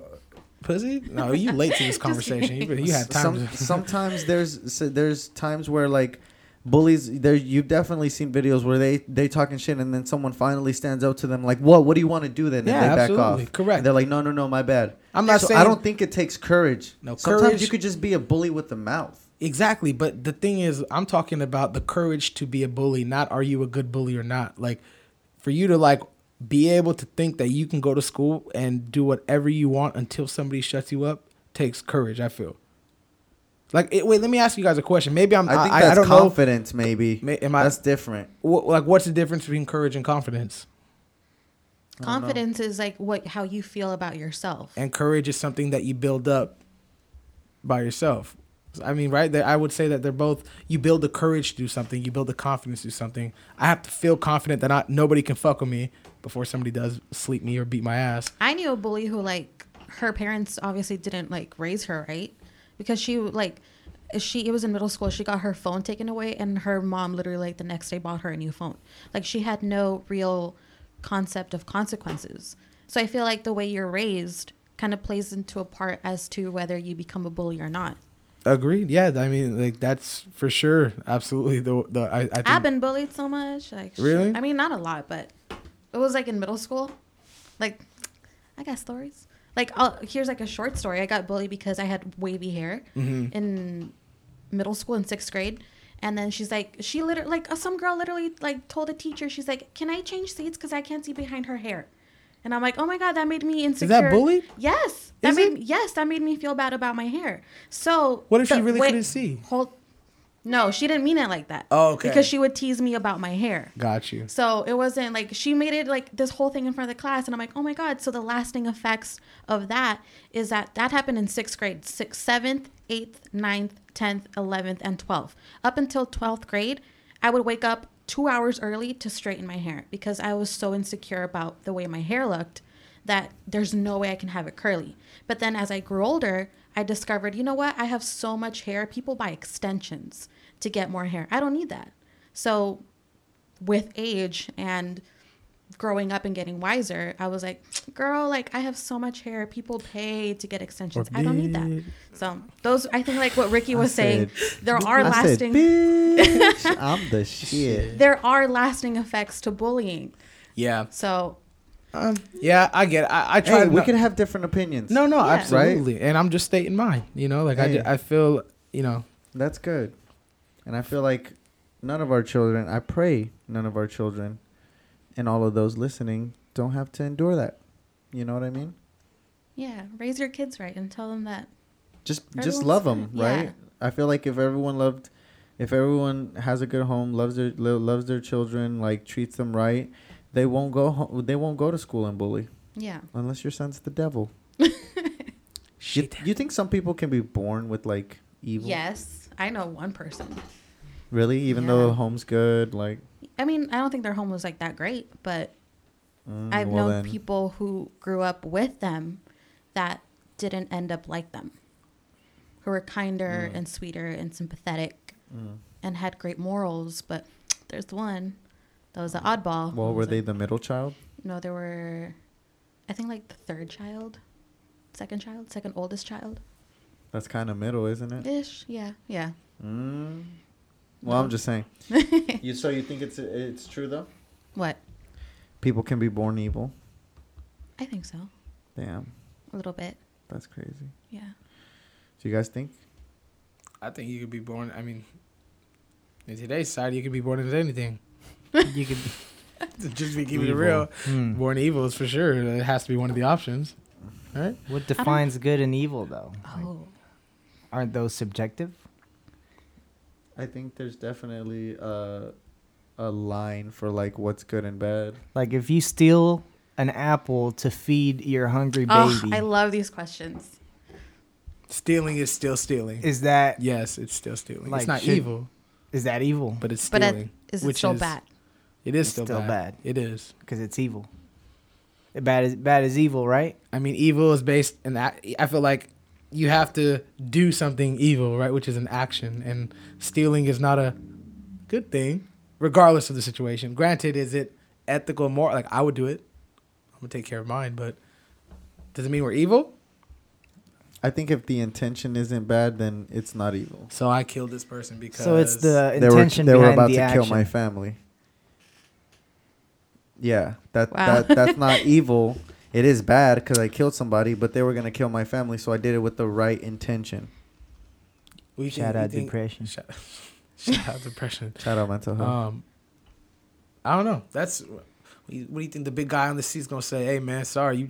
pussy? No, you late to this conversation. You had time. Sometimes there's times where like. Bullies, you've definitely seen videos where they talking shit and then someone finally stands up to them like, "Whoa, what do you want to do then?" And they back off. Correct. And they're like, "No, my bad." I'm not saying I don't think it takes courage. No, sometimes you could just be a bully with the mouth. Exactly, but the thing is, I'm talking about the courage to be a bully, not are you a good bully or not. Like, for you to like be able to think that you can go to school and do whatever you want until somebody shuts you up takes courage, I feel. Like, wait, let me ask you guys a question. Maybe I'm. I think that's I don't confidence. Know. Maybe that's different. Like, what's the difference between courage and confidence? Confidence is like how you feel about yourself, and courage is something that you build up by yourself. I mean, right? I would say that they're both. You build the courage to do something. You build the confidence to do something. I have to feel confident that nobody can fuck with me before somebody does sleep me or beat my ass. I knew a bully who like her parents obviously didn't like raise her right. Because it was in middle school. She got her phone taken away, and her mom literally like the next day bought her a new phone. Like she had no real concept of consequences. So I feel like the way you're raised kind of plays into a part as to whether you become a bully or not. Agreed. Yeah, I mean, like that's for sure, absolutely. I've been bullied so much. Like really? Shit. I mean, not a lot, but it was like in middle school. Like I got stories. Like, here's, like, a short story. I got bullied because I had wavy hair in middle school in 6th grade. And then she's, like, she literally, like, some girl literally, like, told a teacher, she's, like, can I change seats because I can't see behind her hair? And I'm, like, oh, my God, that made me insecure. Is that bullied? Yes. That made me feel bad about my hair. So. What if she really couldn't see? No, she didn't mean it like that. Oh, okay. Because she would tease me about my hair. Got you. So it wasn't like she made it like this whole thing in front of the class. And I'm like, oh, my God. So the lasting effects of that is that happened in 6th grade, 6th, 7th, 8th, 9th, 10th, 11th, and 12th. Up until 12th grade, I would wake up 2 hours early to straighten my hair because I was so insecure about the way my hair looked that there's no way I can have it curly. But then as I grew older, I discovered, you know what? I have so much hair. People buy extensions to get more hair. I don't need that. So with age and growing up and getting wiser, I was like, girl, like I have so much hair. People pay to get extensions. I don't need that. So those, I think like what Ricky was saying, bitch, I'm the shit. There are lasting effects to bullying. Yeah. So. Yeah, I get it. I try. Hey, we can have different opinions. No, yeah. Absolutely. Right? And I'm just stating mine, you know, like I feel, you know. That's good. And I feel like I pray none of our children and all of those listening don't have to endure that. You know what I mean? Yeah. Raise your kids right and tell them that. Just love them, right? Yeah. I feel like if everyone has a good home, loves their children, like treats them right, they won't go to school and bully. Yeah. Unless your son's the devil. You think some people can be born with like evil? Yes. I know one person. Really? Even though home's good, like. I mean, I don't think their home was like that great, but I've known people who grew up with them that didn't end up like them. who were kinder and sweeter and sympathetic and had great morals, but there's one that was an oddball. Well, were they the middle child? No, they were, I think, like the second child, second oldest child. That's kind of middle, isn't it? Ish, yeah. Mm. Well, no. I'm just saying. So you think it's true, though? What? People can be born evil. I think so. Damn. A little bit. That's crazy. Yeah. Do you guys think? I think you could be born, I mean, in today's society, you could be born into anything. You could just be keeping it real. Mm. Born evil is for sure. It has to be one of the options. Right? What defines good and evil, though? Oh. Like, aren't those subjective? I think there's definitely a line for like what's good and bad. Like if you steal an apple to feed your hungry baby. I love these questions. Stealing is still stealing. Is that? Yes, it's still stealing. Like, it's not evil. Is that evil? But it's stealing. But is it still bad? It is still bad. It is. Because it's evil. Bad is evil, right? I mean, evil is based in that. I feel like you have to do something evil, right? Which is an action, and stealing is not a good thing, regardless of the situation. Granted, is it ethical, moral? Like I would do it. I'm gonna take care of mine, but does it mean we're evil? I think if the intention isn't bad, then it's not evil. So I killed this person because it's the intention. They were about to kill my family. Yeah, that's not evil. It is bad because I killed somebody, but they were going to kill my family, so I did it with the right intention. Shout out depression. Shout out depression. Shout out mental health. I don't know. What do you think the big guy on the seat's going to say? Hey, man, sorry, you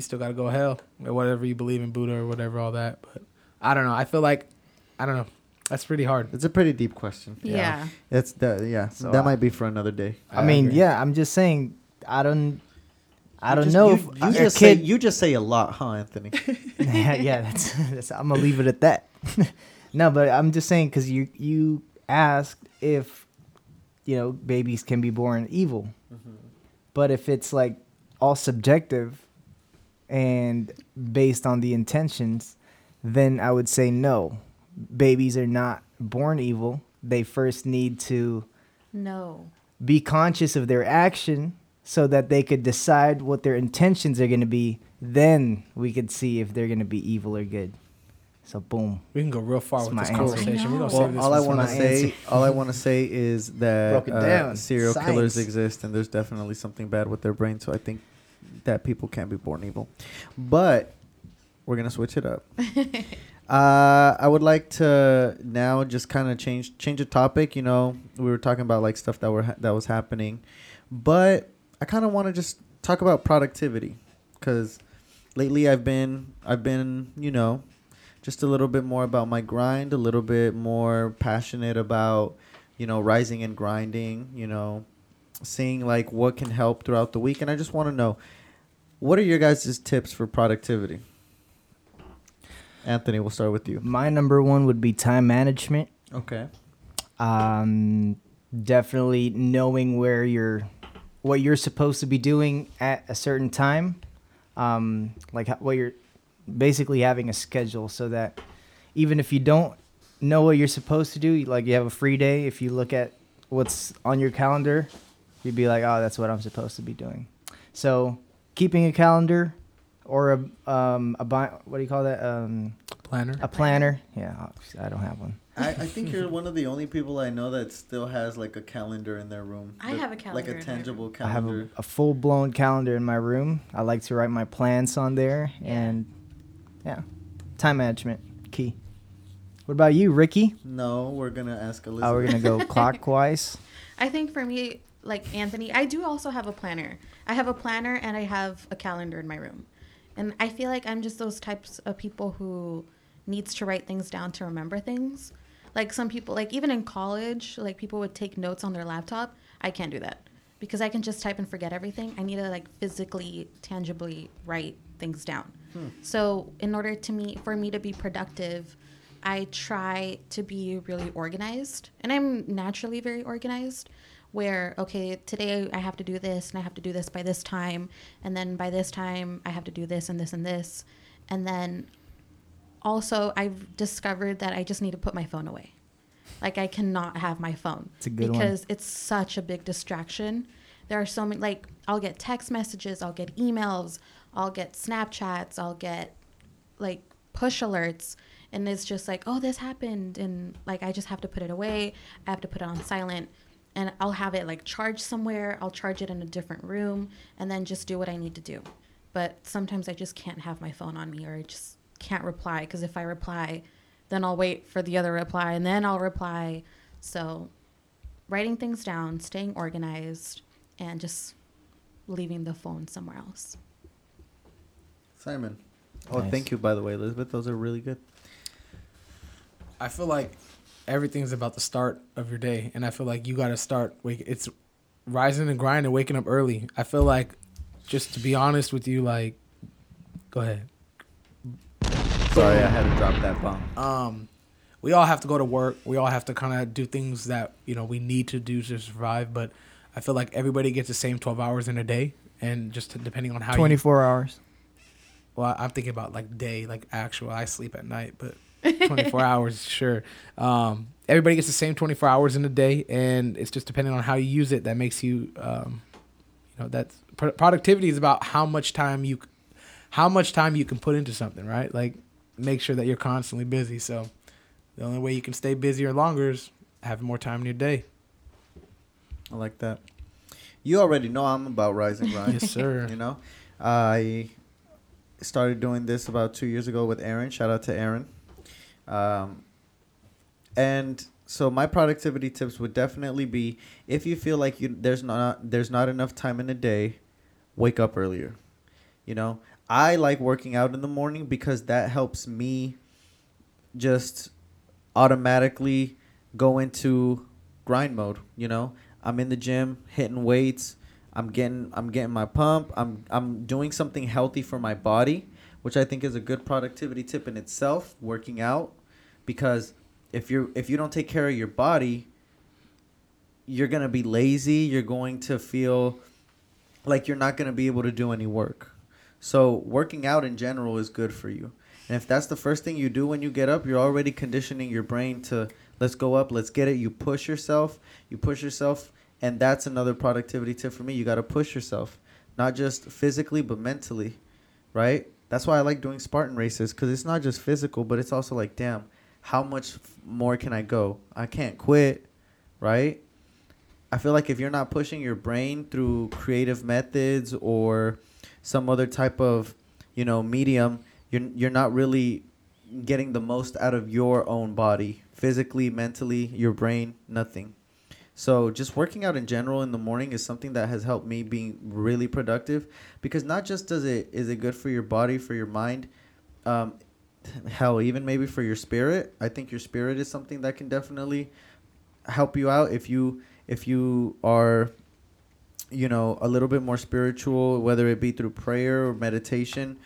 still got to go to hell or whatever you believe in, Buddha or whatever, all that. But I don't know. I feel like, I don't know. That's pretty hard. It's a pretty deep question. Yeah. So that might be for another day. I mean, I'm just saying, I don't know. You just say a lot, huh, Anthony? Yeah, that's I'm going to leave it at that. No, but I'm just saying because you asked if, you know, babies can be born evil. Mm-hmm. But if it's like all subjective and based on the intentions, then I would say no. Babies are not born evil. They first need to be conscious of their action so that they could decide what their intentions are going to be. Then we could see if they're going to be evil or good. So boom. We can go real far with this conversation. We're gonna save this all I want to say is that serial killers exist and there's definitely something bad with their brain. So I think that people can't be born evil. But we're going to switch it up. I would like to now just kind of change the topic. You know, we were talking about like stuff that was happening, but I kind of want to just talk about productivity because lately I've been, you know, just a little bit more about my grind, a little bit more passionate about, you know, rising and grinding, you know, seeing like what can help throughout the week. And I just want to know, what are your guys' tips for productivity? Anthony, we'll start with you. My number one would be time management. Okay. Definitely knowing what you're supposed to be doing at a certain time. Like what you're basically having a schedule so that even if you don't know what you're supposed to do, like you have a free day, if you look at what's on your calendar, you'd be like, oh, that's what I'm supposed to be doing. So keeping a calendar or planner? A planner. Yeah, I don't have one. I think you're one of the only people I know that still has like a calendar in their room. I have a calendar. Like a tangible calendar. I have a full-blown calendar in my room. I like to write my plans on there. And yeah, time management, key. What about you, Ricky? No, we're going to ask Elizabeth. We're going to go clockwise. I think for me, like Anthony, I do also have a planner. I have a planner and I have a calendar in my room. And I feel like I'm just those types of people who needs to write things down to remember things. Like some people, like even in college, like people would take notes on their laptop. I can't do that because I can just type and forget everything. I need to like physically, tangibly write things down. So in order for me to be productive, I try to be really organized. And I'm naturally very organized. Where, okay, today I have to do this, and I have to do this by this time, and then by this time I have to do this and this and this. And then also I've discovered that I just need to put my phone away. Like, I cannot have my phone. It's a good one. Because it's such a big distraction. There are so many, like, I'll get text messages, I'll get emails, I'll get Snapchats, I'll get, like, push alerts. And it's just like, oh, this happened. And, like, I just have to put it away. I have to put it on silent. And I'll have it, like, charged somewhere. I'll charge it in a different room and then just do what I need to do. But sometimes I just can't have my phone on me, or I just can't reply, because if I reply, then I'll wait for the other reply, and then I'll reply. So writing things down, staying organized, and just leaving the phone somewhere else. Simon. Oh, nice. Thank you, by the way, Elizabeth. Those are really good. I feel like everything's about the start of your day, and I feel like you got to start. It's rising and grinding, waking up early. I feel like, just to be honest with you, like, go ahead. Sorry, I had to drop that bomb. We all have to go to work. We all have to kind of do things that, you know, we need to do to survive. But I feel like everybody gets the same 12 hours in a day. And just depending on how 24 hours. Well, I'm thinking about, like, day, like, actual. I sleep at night, but 24 hours, sure. Everybody gets the same 24 hours in a day. And it's just depending on how you use it that makes you, you know, that's productivity is about how much time you can put into something, right? Like, make sure that you're constantly busy. So the only way you can stay busier longer is having more time in your day. I like that. You already know I'm about rise and grind. Yes, sir. You know, I started doing this about 2 years ago with Aaron. Shout out to Aaron. And so my productivity tips would definitely be, if you feel like there's not enough time in a day, wake up earlier. You know, I like working out in the morning because that helps me just automatically go into grind mode. You know, I'm in the gym hitting weights. I'm getting my pump. I'm doing something healthy for my body, which I think is a good productivity tip in itself. Working out, because if you don't take care of your body, you're gonna be lazy. You're going to feel like you're not gonna be able to do any work. So working out in general is good for you. And if that's the first thing you do when you get up, you're already conditioning your brain to, let's go up, let's get it. You push yourself. And that's another productivity tip for me. You got to push yourself, not just physically, but mentally, right? That's why I like doing Spartan races, because it's not just physical, but it's also like, damn, how much more can I go? I can't quit, right? I feel like if you're not pushing your brain through creative methods or some other type of, you know, medium, you're not really getting the most out of your own body, physically, mentally, your brain, nothing. So just working out in general in the morning is something that has helped me being really productive, because not just is it good for your body, for your mind, hell, even maybe for your spirit. I think your spirit is something that can definitely help you out if you are, you know, a little bit more spiritual, whether it be through prayer or meditation.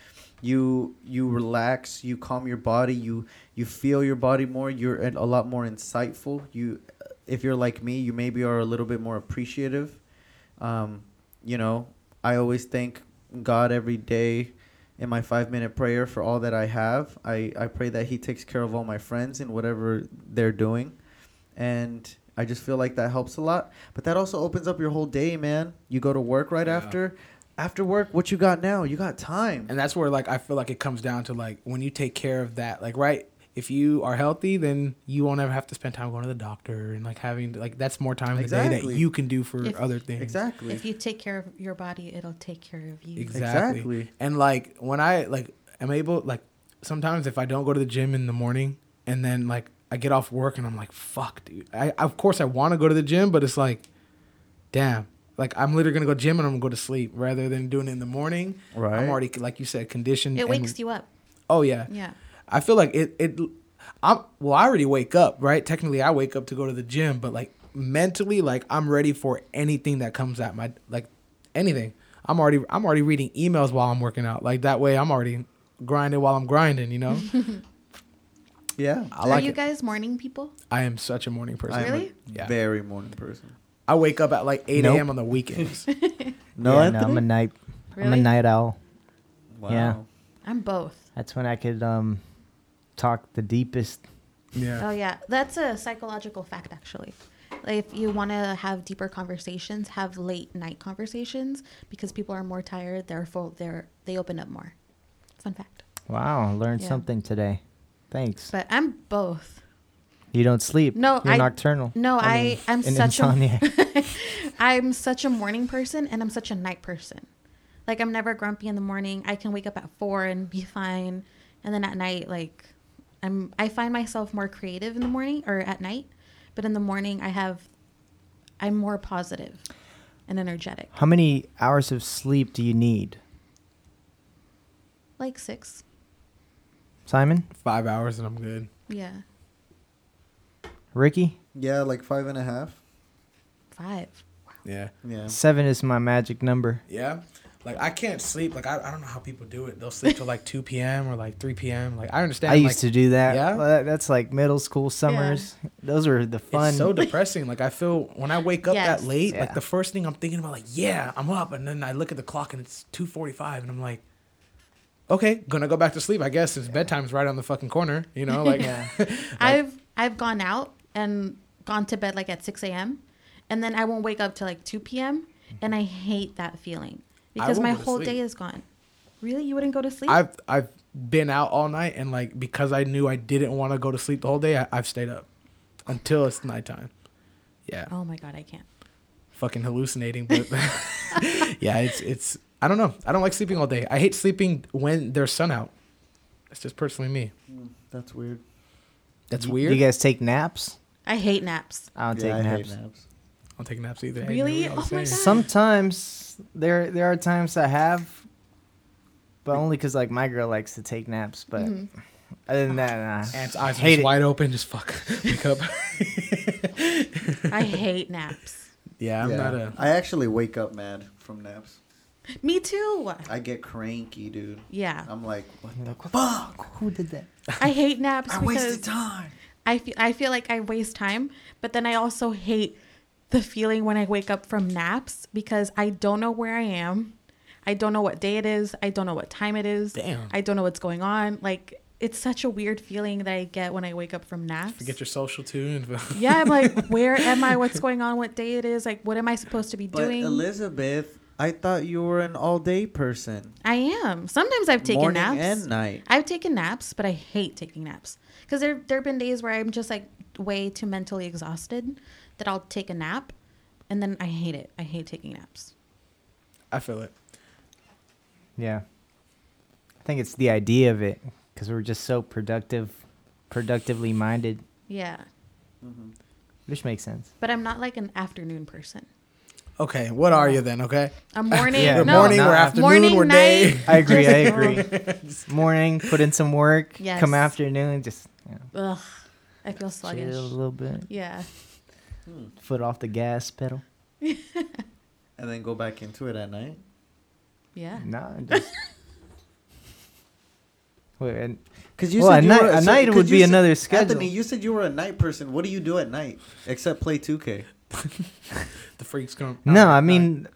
You relax, you calm your body, you feel your body more, you're a lot more insightful. If you're like me, you maybe are a little bit more appreciative. You know, I always thank God every day in my 5-minute prayer for all that I have. I pray that he takes care of all my friends and whatever they're doing. And I just feel like that helps a lot. But that also opens up your whole day, man. You go to work right after. After work, what you got now? You got time. And that's where, like, I feel like it comes down to, like, when you take care of that, like, right, if you are healthy, then you won't ever have to spend time going to the doctor and, like, having, like, that's more time in the day that you can do for other things. Exactly. If you take care of your body, it'll take care of you. Exactly. And, like, when I, like, am able, like, sometimes if I don't go to the gym in the morning and then, like, I get off work and I'm like, fuck, dude. Of course I want to go to the gym, but it's like, damn. Like, I'm literally going to go to the gym and I'm going to go to sleep rather than doing it in the morning. Right. I'm already, like you said, conditioned. It wakes you up. Oh, yeah. Yeah. I feel like I already wake up, right? Technically, I wake up to go to the gym, but, like, mentally, like, I'm ready for anything that comes at my, like, anything. I'm already reading emails while I'm working out. Like, that way I'm already grinding while I'm grinding, you know? Yeah. Are you guys morning people? I am such a morning person. Really? Yeah. Very morning person. I wake up at like 8 a.m. on the weekends. No, I'm a night. Really? I'm a night owl. Wow. Yeah. I'm both. That's when I could talk the deepest. Yeah. Oh, yeah. That's a psychological fact, actually. Like, if you want to have deeper conversations, have late night conversations, because people are more tired. Therefore, they open up more. Fun fact. Wow. Learned something today. Thanks. But I'm both. You don't sleep. No, you're nocturnal. No, I'm such a I'm such a morning person, and I'm such a night person. Like, I'm never grumpy in the morning. I can wake up at 4 and be fine. And then at night, like, I find myself more creative in the morning or at night. But in the morning, I'm more positive and energetic. How many hours of sleep do you need? Like 6. Simon? 5 hours and I'm good. Yeah. Ricky? Yeah, like 5.5. 5. Wow. Yeah. 7 is my magic number. Yeah. Like, I can't sleep. Like, I don't know how people do it. They'll sleep till like 2 p.m. or like 3 p.m. Like, I understand. I used to do that. Yeah. Well, that's like middle school summers. Yeah. Those were the fun. It's so depressing. Like, I feel when I wake up that late, like the first thing I'm thinking about, like, I'm up. And then I look at the clock and it's 2:45 and I'm like, okay, gonna go back to sleep, I guess. It's bedtime's right on the fucking corner, you know? Like, like I've gone out and gone to bed like at 6 a.m. and then I won't wake up till like 2 p.m. and I hate that feeling because my whole day is gone. Really? You wouldn't go to sleep? I've been out all night and like because I knew I didn't want to go to sleep the whole day, I've stayed up until it's nighttime. Yeah. Oh my God, I can't. Fucking hallucinating, but yeah, it's I don't know. I don't like sleeping all day. I hate sleeping when there's sun out. That's just personally me. That's weird. That's weird. Do you guys take naps? I hate naps. I don't take naps. I don't take naps either. Really? Oh my God. Sometimes there are times I have, but only because like my girl likes to take naps. But other than that, nah. Ant's eyes are wide open. Just fuck. Wake up. I hate naps. Yeah, I'm not a. I actually wake up mad from naps. Me too. I get cranky, dude. Yeah. I'm like, what the fuck? Who did that? I hate naps. I wasted time. I feel like I waste time, but then I also hate the feeling when I wake up from naps because I don't know where I am. I don't know what day it is. I don't know what time it is. Damn. I don't know what's going on. Like, it's such a weird feeling that I get when I wake up from naps. Forget your social tune. Yeah, I'm like, where am I? What's going on? What day it is? Like, what am I supposed to be doing? But Elizabeth, I thought you were an all-day person. I am. Sometimes I've taken naps. Morning and night. I've taken naps, but I hate taking naps. Because there have been days where I'm just, like, way too mentally exhausted that I'll take a nap, and then I hate it. I hate taking naps. I feel it. Yeah. I think it's the idea of it, because we're just so productively minded. Yeah. Mm-hmm. Which makes sense. But I'm not, like, an afternoon person. Okay, what are you then, okay? A morning. Yeah. No, morning or afternoon morning, or day. Night. I agree. Morning, put in some work. Yes. Come afternoon, just, Ugh, I feel sluggish. Chill a little bit. Yeah. Foot off the gas pedal. And then go back into it at night? Yeah. No, just... Wait, because you said at night it would be another schedule. Anthony, you said you were a night person. What do you do at night except play 2K? The freaks come. No, I mean,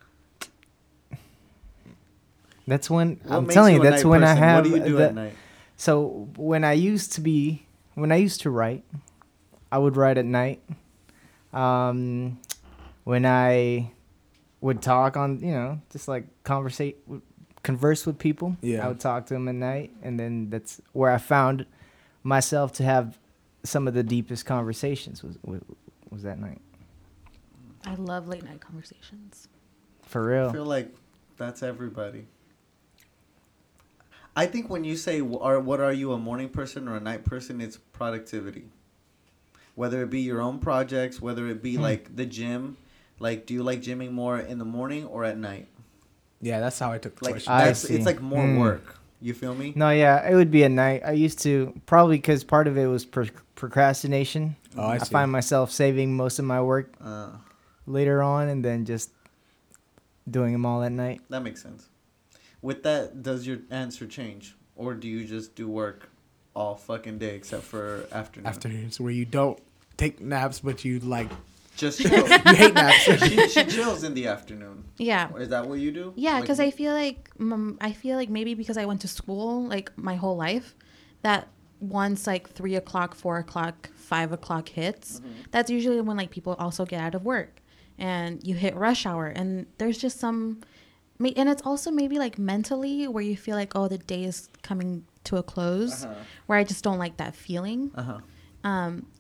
that's when I'm telling you. That's when I have. What do you do at night? So when I used to write, I would write at night. When I would talk on, just like converse with people. Yeah, I would talk to them at night, and then that's where I found myself to have some of the deepest conversations. Was that night. I love late night conversations. For real. I feel like that's everybody. I think when you say, what are you, a morning person or a night person, it's productivity. Whether it be your own projects, whether it be like the gym. Like, do you like gymming more in the morning or at night? Yeah, that's how I took the question. It's like more work. You feel me? No, yeah, it would be at night. I used to, probably because part of it was procrastination. Oh, I see. I find myself saving most of my work. Later on, and then just doing them all at night. That makes sense. With that, does your answer change? Or do you just do work all fucking day except for afternoons? Afternoons, where you don't take naps, but you like... Just chill. You hate naps. She chills in the afternoon. Yeah. Is that what you do? Yeah, because like, I feel like maybe because I went to school like my whole life, that once like 3 o'clock, 4 o'clock, 5 o'clock hits, that's usually when like people also get out of work and you hit rush hour, and there's just some, and it's also maybe like mentally where you feel like, oh, the day is coming to a close, where I just don't like that feeling.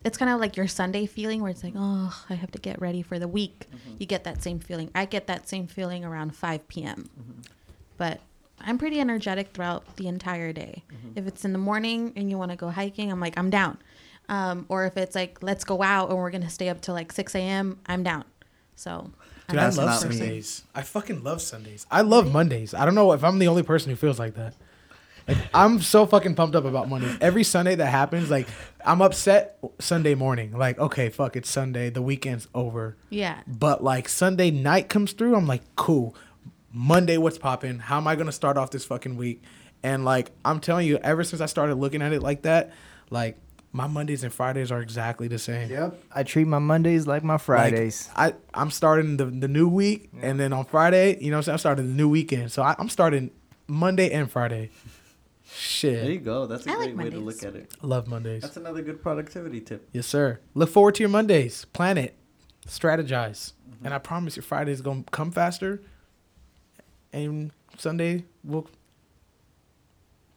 It's kind of like your Sunday feeling where it's like, oh, I have to get ready for the week. You get that same feeling. I get that same feeling around 5 p.m. But I'm pretty energetic throughout the entire day. If it's in the morning and you want to go hiking, I'm like, I'm down. Or if it's like, let's go out and we're going to stay up till like 6 a.m., I'm down. So dude, I love Sundays. I fucking love Sundays. I love Mondays. I don't know if I'm the only person who feels like that. Like, I'm so fucking pumped up about Mondays. Every Sunday that happens, like, I'm upset Sunday morning. Like, okay, fuck, it's Sunday. The weekend's over. Yeah. But, like, Sunday night comes through. I'm like, cool. Monday, what's popping? How am I going to start off this fucking week? And, like, I'm telling you, ever since I started looking at it like that, like, my Mondays and Fridays are exactly the same. Yep. I treat my Mondays like my Fridays. Like, I'm starting the new week, and then on Friday, you know what I'm saying? I'm starting the new weekend. So I'm starting Monday and Friday. Shit. There you go. That's a great way to look at it. I love Mondays. That's another good productivity tip. Yes, sir. Look forward to your Mondays. Plan it. Strategize. And I promise your Friday is going to come faster. And Sunday will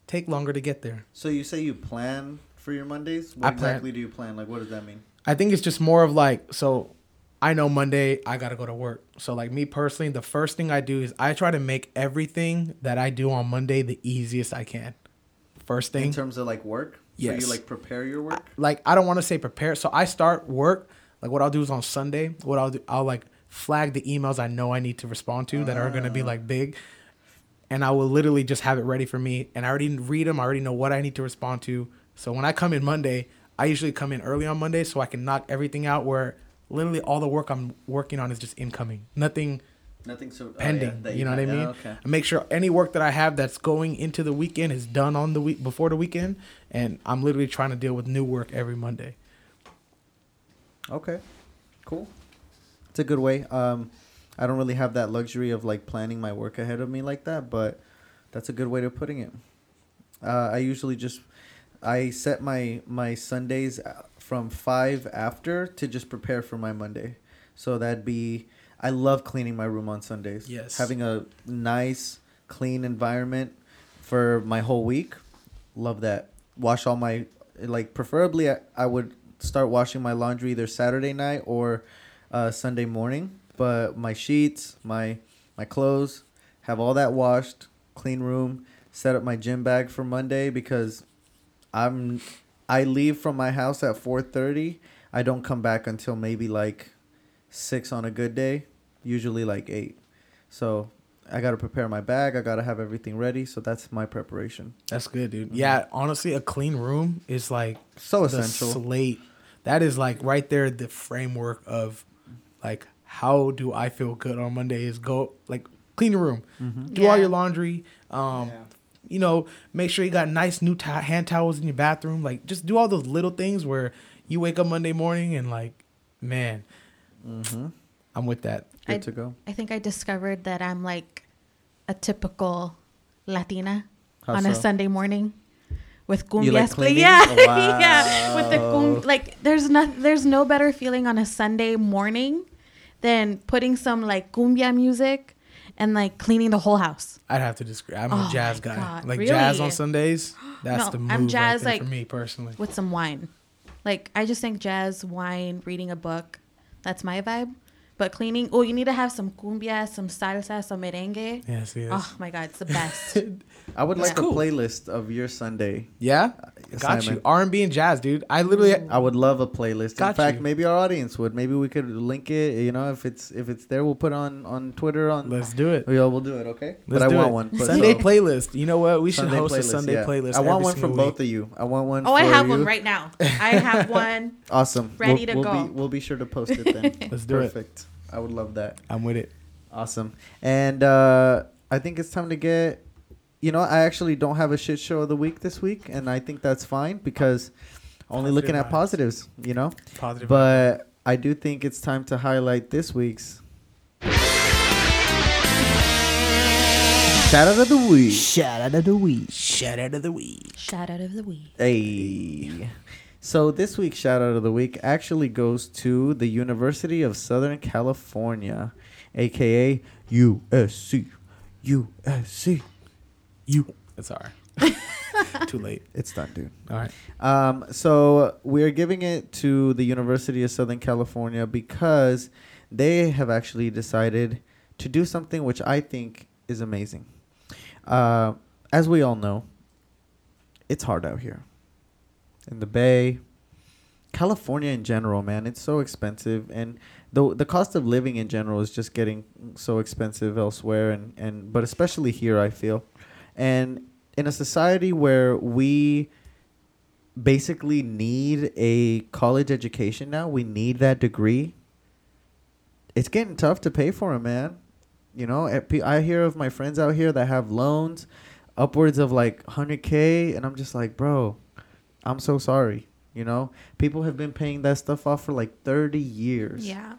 take longer to get there. So you say you plan for your Mondays? What exactly do you plan? Like, what does that mean? I think it's just more of like, so I know Monday I got to go to work. So like me personally, the first thing I do is I try to make everything that I do on Monday the easiest I can. First thing. In terms of like work? Yes. So you like prepare your work? I don't want to say prepare. So I start work. Like what I'll do is on Sunday, what I'll do, I'll like flag the emails I know I need to respond to that are going to be like big. And I will literally just have it ready for me. And I already read them. I already know what I need to respond to. So when I come in Monday, I usually come in early on Monday so I can knock everything out where literally all the work I'm working on is just incoming. Nothing so pending. Yeah, you know what I mean? Yeah, okay. I make sure any work that I have that's going into the weekend is done on the week before the weekend, and I'm literally trying to deal with new work every Monday. Okay, cool. It's a good way. I don't really have that luxury of like planning my work ahead of me like that, but that's a good way of putting it. I usually just set my Sundays from 5 after to just prepare for my Monday. So that'd be... I love cleaning my room on Sundays. Yes. Having a nice, clean environment for my whole week. Love that. Wash all my... Like, preferably, I would start washing my laundry either Saturday night or Sunday morning. But my sheets, my clothes, have all that washed, clean room, set up my gym bag for Monday because I leave from my house at 4:30. I don't come back until maybe like 6 on a good day, usually like 8. So I got to prepare my bag. I got to have everything ready. So that's my preparation. That's good, dude. Mm-hmm. Yeah, honestly, a clean room is like so essential. The slate. That is like right there the framework of like how do I feel good on Monday is go like clean your room. Mm-hmm. Do all your laundry. You know, make sure you got nice new hand towels in your bathroom. Like, just do all those little things where you wake up Monday morning and, like, man, I'm with that. Good to go. I think I discovered that I'm, like, a typical Latina a Sunday morning with cumbias. You like cleaning? Yeah. Wow. Yeah. With the cumbias. Like, there's no better feeling on a Sunday morning than putting some, like, cumbia music and like cleaning the whole house. I'd have to disagree. I'm a jazz guy. God, like really? Jazz on Sundays, that's the move. I'm jazz right there, like, for me personally. With some wine. Like I just think jazz, wine, reading a book. That's my vibe. But cleaning, you need to have some cumbia, some salsa, some merengue. Yes, yes. Oh my God, it's the best. I would like a playlist of your Sunday. Yeah? Got you. R&B and jazz, dude. I literally... I would love a playlist. In fact, maybe our audience would. Maybe we could link it. You know, if it's there, we'll put on Twitter. Let's do it. We'll do it, okay? I want one. But Sunday playlist. You know what? We should host a Sunday playlist. I want one for both of you. I want one for you. Oh, I have one right now. I have one. Awesome. Ready to go. We'll be sure to post it then. Let's do it. Perfect. I would love that. I'm with it. Awesome. And I think it's time to get... You know, I actually don't have a shit show of the week this week, and I think that's fine because only looking at positives, you know? Positive. But I do think it's time to highlight this week's... Shout out of the week. Shout out of the week. Shout out of the week. Shout out of the week. Hey. So this week's shout out of the week actually goes to the University of Southern California, aka USC. USC. It's all right. Too late. It's done, dude. All right. So we are giving it to the University of Southern California because they have actually decided to do something which I think is amazing. As we all know, it's hard out here in the Bay, California in general, man. It's so expensive, and the cost of living in general is just getting so expensive elsewhere, and but especially here, I feel. And in a society where we basically need a college education now, we need that degree. It's getting tough to pay for it, man. You know, I hear of my friends out here that have loans upwards of like 100K, and I'm just like, bro, I'm so sorry. You know, people have been paying that stuff off for like 30 years. Yeah.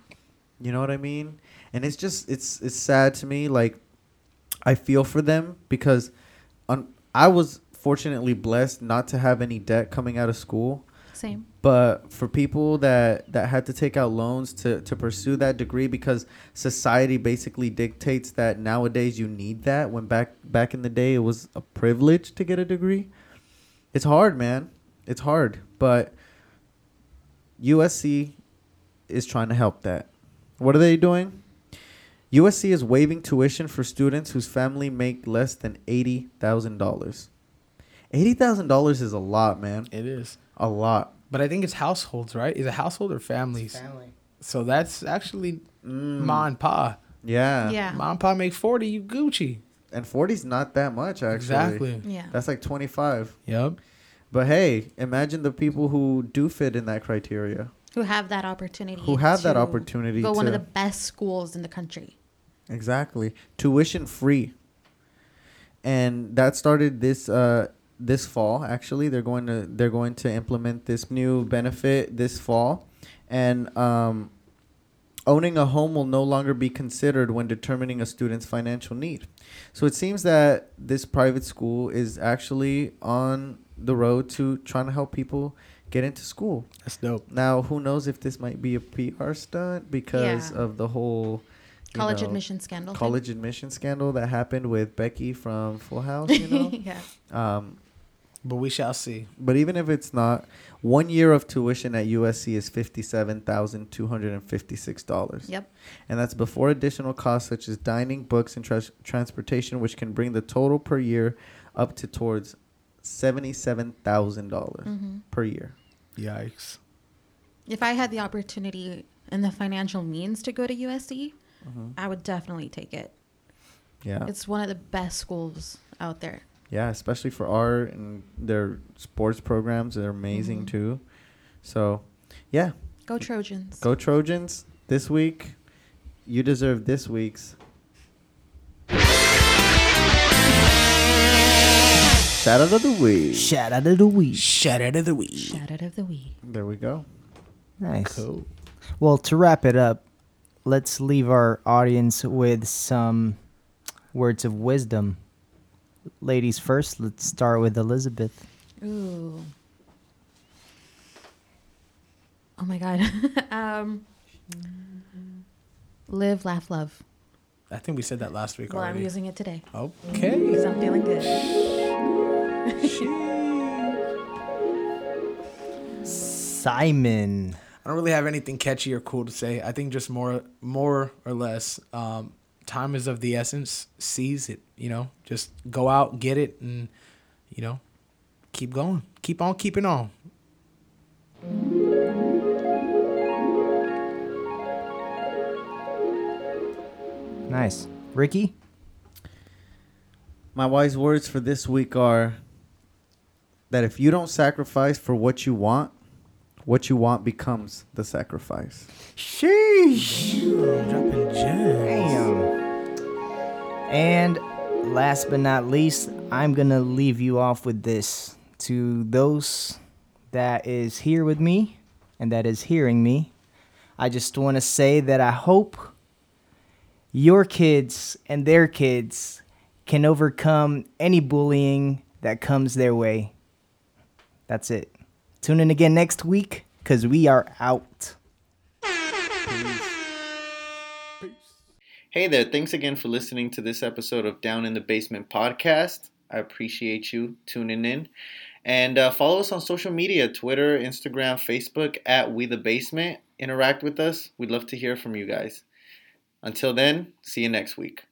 You know what I mean? And it's just, it's sad to me. Like, I feel for them because I was fortunately blessed not to have any debt coming out of school. Same. But for people that had to take out loans to pursue that degree because society basically dictates that nowadays you need that, when back in the day it was a privilege to get a degree. It's hard, man. It's hard. But USC is trying to help that. What are they doing? USC is waiving tuition for students whose family make less than $80,000. $80,000 is a lot, man. It is. A lot. But I think it's households, right? Is it household or families? It's family. So that's actually Ma and Pa. Yeah. Yeah. Ma and Pa make 40, you Gucci. And 40's not that much, actually. Exactly. Yeah. That's like 25. Yep. But hey, imagine the people who do fit in that criteria. Who have that opportunity. Who have that opportunity to go one of the best schools in the country. Exactly. Tuition free. And that started this fall, actually. They're going to implement this new benefit this fall. And owning a home will no longer be considered when determining a student's financial need. So it seems that this private school is actually on the road to trying to help people get into school. That's dope. Now, who knows if this might be a PR stunt because of the whole college admission scandal that happened with Becky from Full House, you know? Yeah. But we shall see. But even if it's not, 1 year of tuition at USC is $57,256. Yep. And that's before additional costs such as dining, books, and transportation, which can bring the total per year up to towards $77,000 per year. Yikes. If I had the opportunity and the financial means to go to USC, I would definitely take it. Yeah. It's one of the best schools out there. Yeah, especially for art, and their sports programs are amazing too. So, yeah. Go Trojans. Go Trojans this week. You deserve this week's shout out of the week. Shout out of the week. Shout out of the week. Shout out of the week. There we go. Nice. Cool. Well, to wrap it up, let's leave our audience with some words of wisdom. Ladies first, let's start with Elizabeth. Ooh. Oh my God. Live, laugh, love. I think we said that last week already. Well, I'm using it today. Okay. Because I'm feeling good. Simon. I don't really have anything catchy or cool to say. I think just more or less, time is of the essence. Seize it, you know. Just go out, get it, and, you know, keep going. Keep on keeping on. Nice. Ricky? My wise words for this week are that if you don't sacrifice for what you want becomes the sacrifice. Sheesh. Dropping gems. Damn. And last but not least, I'm going to leave you off with this. To those that is here with me and that is hearing me, I just want to say that I hope your kids and their kids can overcome any bullying that comes their way. That's it. Tune in again next week, because we are out. Peace. Peace. Hey there, thanks again for listening to this episode of Down in the Basement Podcast. I appreciate you tuning in. And follow us on social media, Twitter, Instagram, Facebook, at We The Basement. Interact with us. We'd love to hear from you guys. Until then, see you next week.